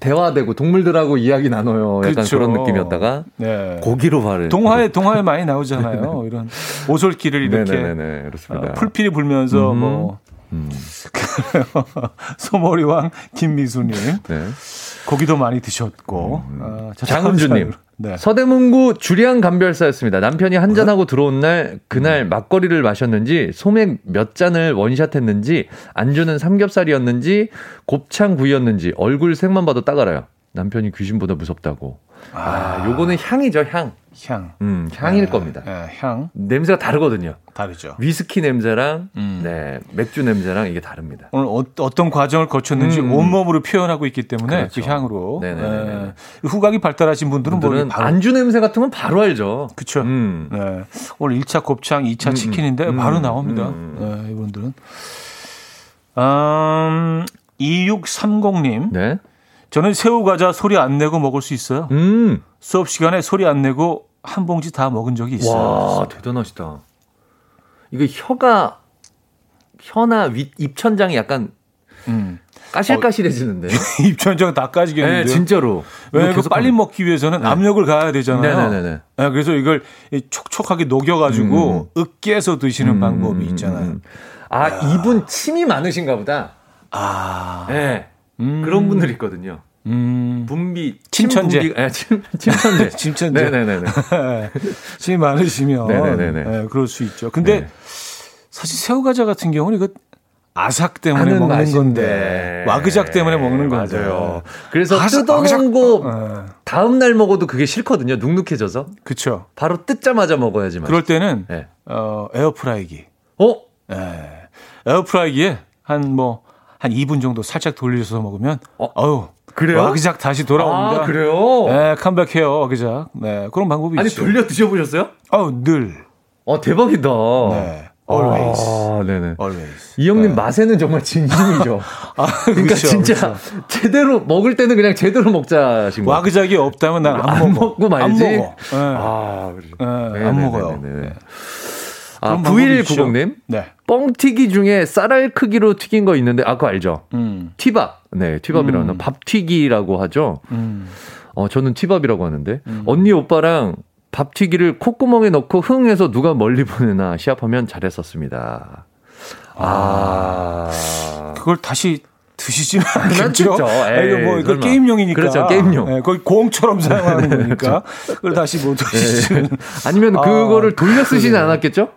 대화되고 동물들하고 이야기 나눠요. 약간 그렇죠. 그런 느낌이었다가 고기로 발을. 동화에 많이 나오잖아요. 이런 오솔길을 이렇게 풀필이 불면서 뭐. 소머리왕 김미수님. 네. 고기도 많이 드셨고. 장은주님. 네. 서대문구 주량 감별사였습니다. 남편이 한잔하고 들어온 날 그날 막걸리를 마셨는지 소맥 몇 잔을 원샷했는지 안주는 삼겹살이었는지 곱창구이였는지 얼굴 색만 봐도 딱 알아요. 남편이 귀신보다 무섭다고. 아, 요거는 향이죠, 향. 향일 겁니다. 향. 냄새가 다르거든요. 다르죠. 위스키 냄새랑, 맥주 냄새랑 이게 다릅니다. 오늘 어떤 과정을 거쳤는지 온몸으로 표현하고 있기 때문에 그렇죠. 그 향으로. 네네네. 후각이 발달하신 분들은 바로 안주 냄새 같은 건 바로 알죠. 그렇죠. 네. 오늘 1차 곱창, 2차 치킨인데 바로 나옵니다. 네, 이분들은. 2630님. 네. 저는 새우 과자 소리 안 내고 먹을 수 있어요. 수업 시간에 소리 안 내고 한 봉지 다 먹은 적이 있어요. 와, 대단하시다. 이게 혀나 입천장이 약간 까실까실해지는데. 입천장 다 까지겠는데요. 네, 진짜로. 왜냐면 빨리 먹기 위해서는 네. 압력을 가야 되잖아요. 네네네. 네, 그래서 이걸 촉촉하게 녹여가지고 으깨서 드시는 방법이 있잖아요. 아, 이분 침이 많으신가 보다. 아, 네. 그런 분들 있거든요. 분비 침천제, 침천제, 침천제, 네네네. 침이 많으시면, 네네네, 네, 그럴 수 있죠. 근데 네. 사실 새우과자 같은 경우는 이거 아삭 때문에 먹는 맛인데. 건데 와그작 때문에 먹는 네, 건데요. 그래서 뜯어놓은 거 다음 날 먹어도 그게 싫거든요. 눅눅해져서. 그렇죠. 바로 뜯자마자 먹어야지. 그럴 때는 네. 에어프라이기. 어? 네. 에어프라이기에 한 2분 정도 살짝 돌려서 먹으면 어우. 그래요? 와그작 다시 돌아옵니다. 아, 그래요? 네, 컴백해요, 와그작. 네, 그런 방법이 있어요. 아니, 돌려 드셔보셨어요? 늘. 아, 대박이다. 네. Always. 아, 네네. Always. 이 형님 네. 맛에는 정말 진심이죠. 아, 그러니까 그쵸, 진짜 그쵸. 제대로 먹을 때는 그냥 제대로 먹자신 거예요. 와그작이 없다면 난 안 먹고 말지. 안 먹어. 네. 아, 그래. 네, 안 먹어요. 네. 아, 9190님. 네. 뻥튀기 중에 쌀알 크기로 튀긴 거 있는데, 아, 그거 알죠? 튀밥. 네, 튀밥이라는 밥튀기라고 하죠. 저는 튀밥이라고 하는데, 언니 오빠랑 밥튀기를 콧구멍에 넣고 흥해서 누가 멀리 보내나 시합하면 잘했었습니다. 그걸 다시 드시지는 않겠죠? 이거 게임용이니까. 그렇죠, 게임용. 네, 거의 공처럼 사용하는 거니까. 그걸 다시 못 드시지는. 아니면 그거를 돌려 쓰시진 않았겠죠?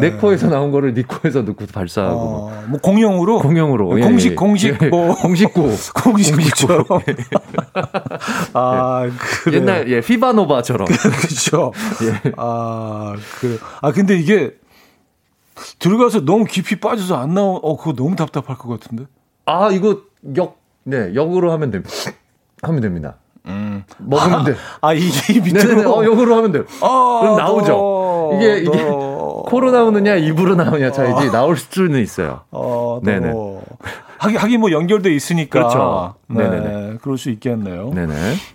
내 코에서 나온 거를 네 코에서 넣고 발사하고 뭐 공용으로 예, 공식 예. 뭐 공식구 아 그래. 옛날 예 피바노바처럼 그렇죠 예. 근데 이게 들어가서 너무 깊이 빠져서 안 나오 그거 너무 답답할 것 같은데 이거 역으로 하면 됩니다. 먹으면 돼. 이게 밑으로 역으로 하면 돼요. 그럼 나오죠. 이게 코로 나오느냐 입으로 나오냐 차이지 나올 수는 있어요. 네네. 하긴 뭐 연결돼 있으니까. 그렇죠. 네네. 네, 그럴 수 있겠네요. 네네.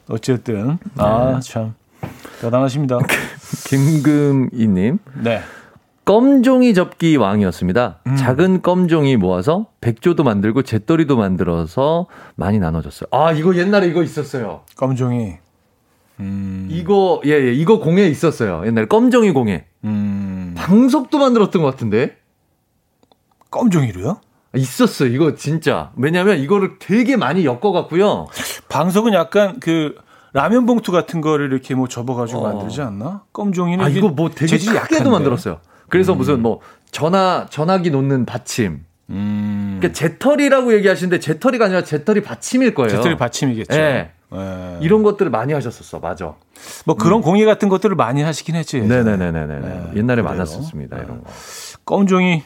어쨌든 참 대단하십니다. 김금이님. 네. 껌종이 접기 왕이었습니다. 작은 껌종이 모아서 백조도 만들고 잿더리도 만들어서 많이 나눠줬어요. 이거 옛날에 이거 있었어요. 껌종이. 이거 이거 공예 있었어요. 옛날에 껌종이 공예. 방석도 만들었던 것 같은데. 껌종이로요? 있었어요. 이거 진짜. 왜냐하면 이거를 되게 많이 엮어갖고요. 방석은 약간 라면 봉투 같은 거를 이렇게 뭐 접어가지고 만들지 않나? 껌종이는 이거 뭐 되게 크게도 만들었어요. 그래서 무슨 뭐 전화기 놓는 받침. 그러니까 재떨이라고 얘기하시는데 재떨이가 아니라 재떨이 받침일 거예요. 재떨이 받침이겠죠. 네. 네. 이런 것들을 많이 하셨었어. 맞아. 뭐 그런 공예 같은 것들을 많이 하시긴 했지. 네네네네네. 네. 옛날에 그래요. 많았었습니다. 이런 거. 껌종이.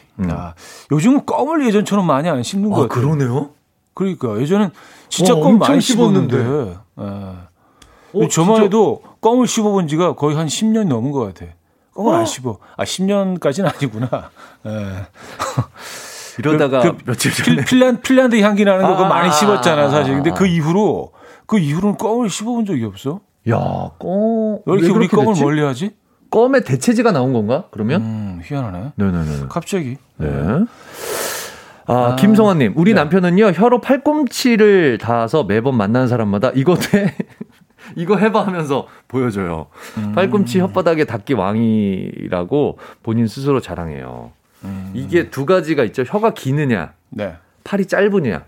요즘은 껌을 예전처럼 많이 안 씹는 것 같아요. 그러네요. 그러니까 예전엔 진짜 껌 많이 씹었는데. 저만 진짜? 해도 껌을 씹어본 지가 거의 한 10년이 넘은 것 같아. 껌을 안 씹어. 10년까지는 아니구나. 이러다가 며칠 전에 핀란드 향기 나는 거 그거 많이 씹었잖아 사실. 근데 그 이후로는 껌을 씹어본 적이 없어. 야, 껌. 왜 이렇게 우리 껌을 멀리하지? 껌의 대체제가 나온 건가? 그러면? 희한하네. 네네네. 갑자기. 네. 김성환님, 우리 남편은요 혀로 팔꿈치를 닿아서 매번 만나는 사람마다 이거 해봐 하면서 보여줘요. 팔꿈치 혓바닥에 닿기 왕이라고 본인 스스로 자랑해요. 이게 두 가지가 있죠. 혀가 기느냐, 팔이 짧으냐.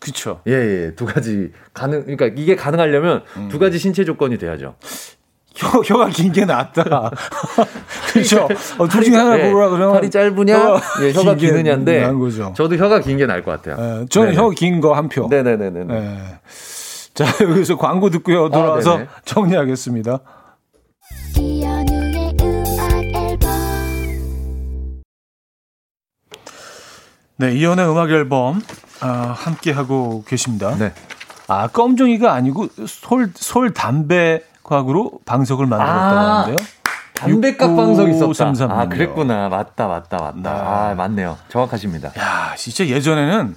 그렇죠. 예, 두 가지 그러니까 이게 가능하려면 두 가지 신체 조건이 돼야죠. 혀가 긴 게 낫다. 그렇죠. 둘 중에 하나 고르라 그러면 팔이 짧으냐, 혀가 기느냐인데. 저도 혀가 긴 게 나을 것 같아요. 저는 혀 긴 거 한 표. 네네네네. 네. 자, 여기서 광고 듣고요. 돌아와서 정리하겠습니다. 이현우의 음악 앨범. 네, 이현우의 음악 앨범 함께 하고 계십니다. 네. 껌종이가 아니고 솔 담배 과학으로 방석을 만들었다고 하는데요. 담배값 방송 있었다. 336. 아, 그랬구나. 맞다. 네. 아, 맞네요. 정확하십니다. 야, 진짜 예전에는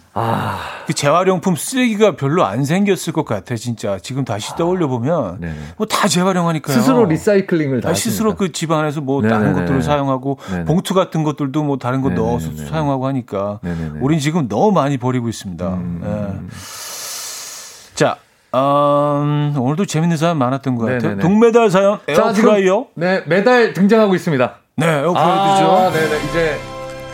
그 재활용품 쓰레기가 별로 안 생겼을 것 같아, 진짜. 지금 다시 떠올려 보면 뭐 다 재활용하니까요. 스스로 리사이클링을 다 스스로 그 집 안에서 뭐 다른 것들을 사용하고 봉투 같은 것들도 뭐 다른 거 넣어서 사용하고 하니까 우린 지금 너무 많이 버리고 있습니다. 네. 자, 오늘도 재밌는 사연 많았던 것 같아요. 동메달 사연 에어프라이어. 네, 메달 등장하고 있습니다. 네, 에어프라이어죠. 이제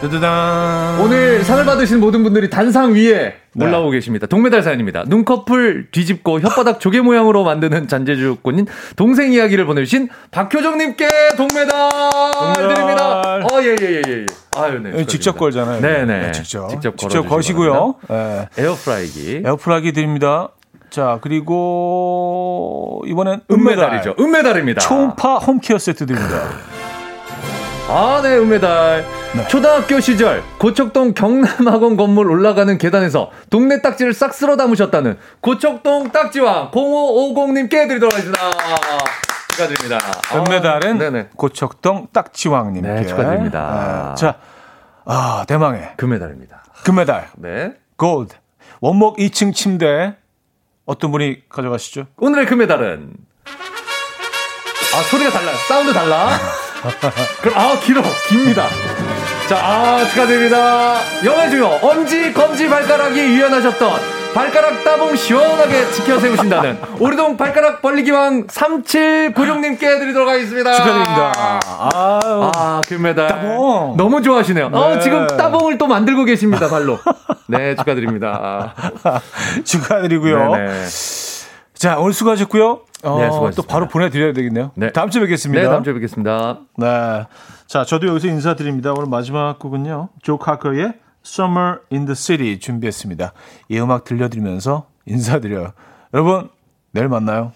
따다단. 오늘 상을 받으신 모든 분들이 단상 위에 올라오고 계십니다. 동메달 사연입니다. 눈꺼풀 뒤집고 혓바닥 조개 모양으로 만드는 잔재주꾼인 동생 이야기를 보내주신 박효정님께 동메달 드립니다. 예. 아유, 네. 직접 걸잖아요. 네. 직접 걸으시고요. 에어프라이기 드립니다. 자, 그리고 이번엔 은메달이죠. 은메달입니다. 초음파 홈케어 세트 드립니다. 아, 네, 은메달. 네. 초등학교 시절 고척동 경남학원 건물 올라가는 계단에서 동네 딱지를 싹 쓸어 담으셨다는 고척동 딱지왕 0550님께 드리도록 하겠습니다. 축하드립니다. 은메달은 고척동 딱지왕님께. 네, 축하드립니다. 자, 대망의 금메달입니다. 금메달. 네. 골드. 원목 2층 침대. 어떤 분이 가져가시죠? 오늘의 금메달은 소리가 달라요. 사운드 달라. 그럼 깁니다. 자, 축하드립니다. 영화 중요 엄지 검지 발가락이 유연하셨던 발가락 따봉 시원하게 지켜 세우신다는 오리동 발가락 벌리기왕 3796님께 드리도록 하겠습니다. 축하드립니다. 금메달. 따봉. 너무 좋아하시네요. 네. 지금 따봉을 또 만들고 계십니다, 발로. 네, 축하드립니다. 축하드리고요. 네네. 자, 오늘 수고하셨고요. 네, 수고하셨습니다. 또 바로 보내드려야 되겠네요. 네. 다음 주에 뵙겠습니다. 네, 다음 주에 뵙겠습니다. 네. 자, 저도 여기서 인사드립니다. 오늘 마지막 곡은요. 조 카커의 Summer in the City 준비했습니다. 이 음악 들려드리면서 인사드려요. 여러분, 내일 만나요.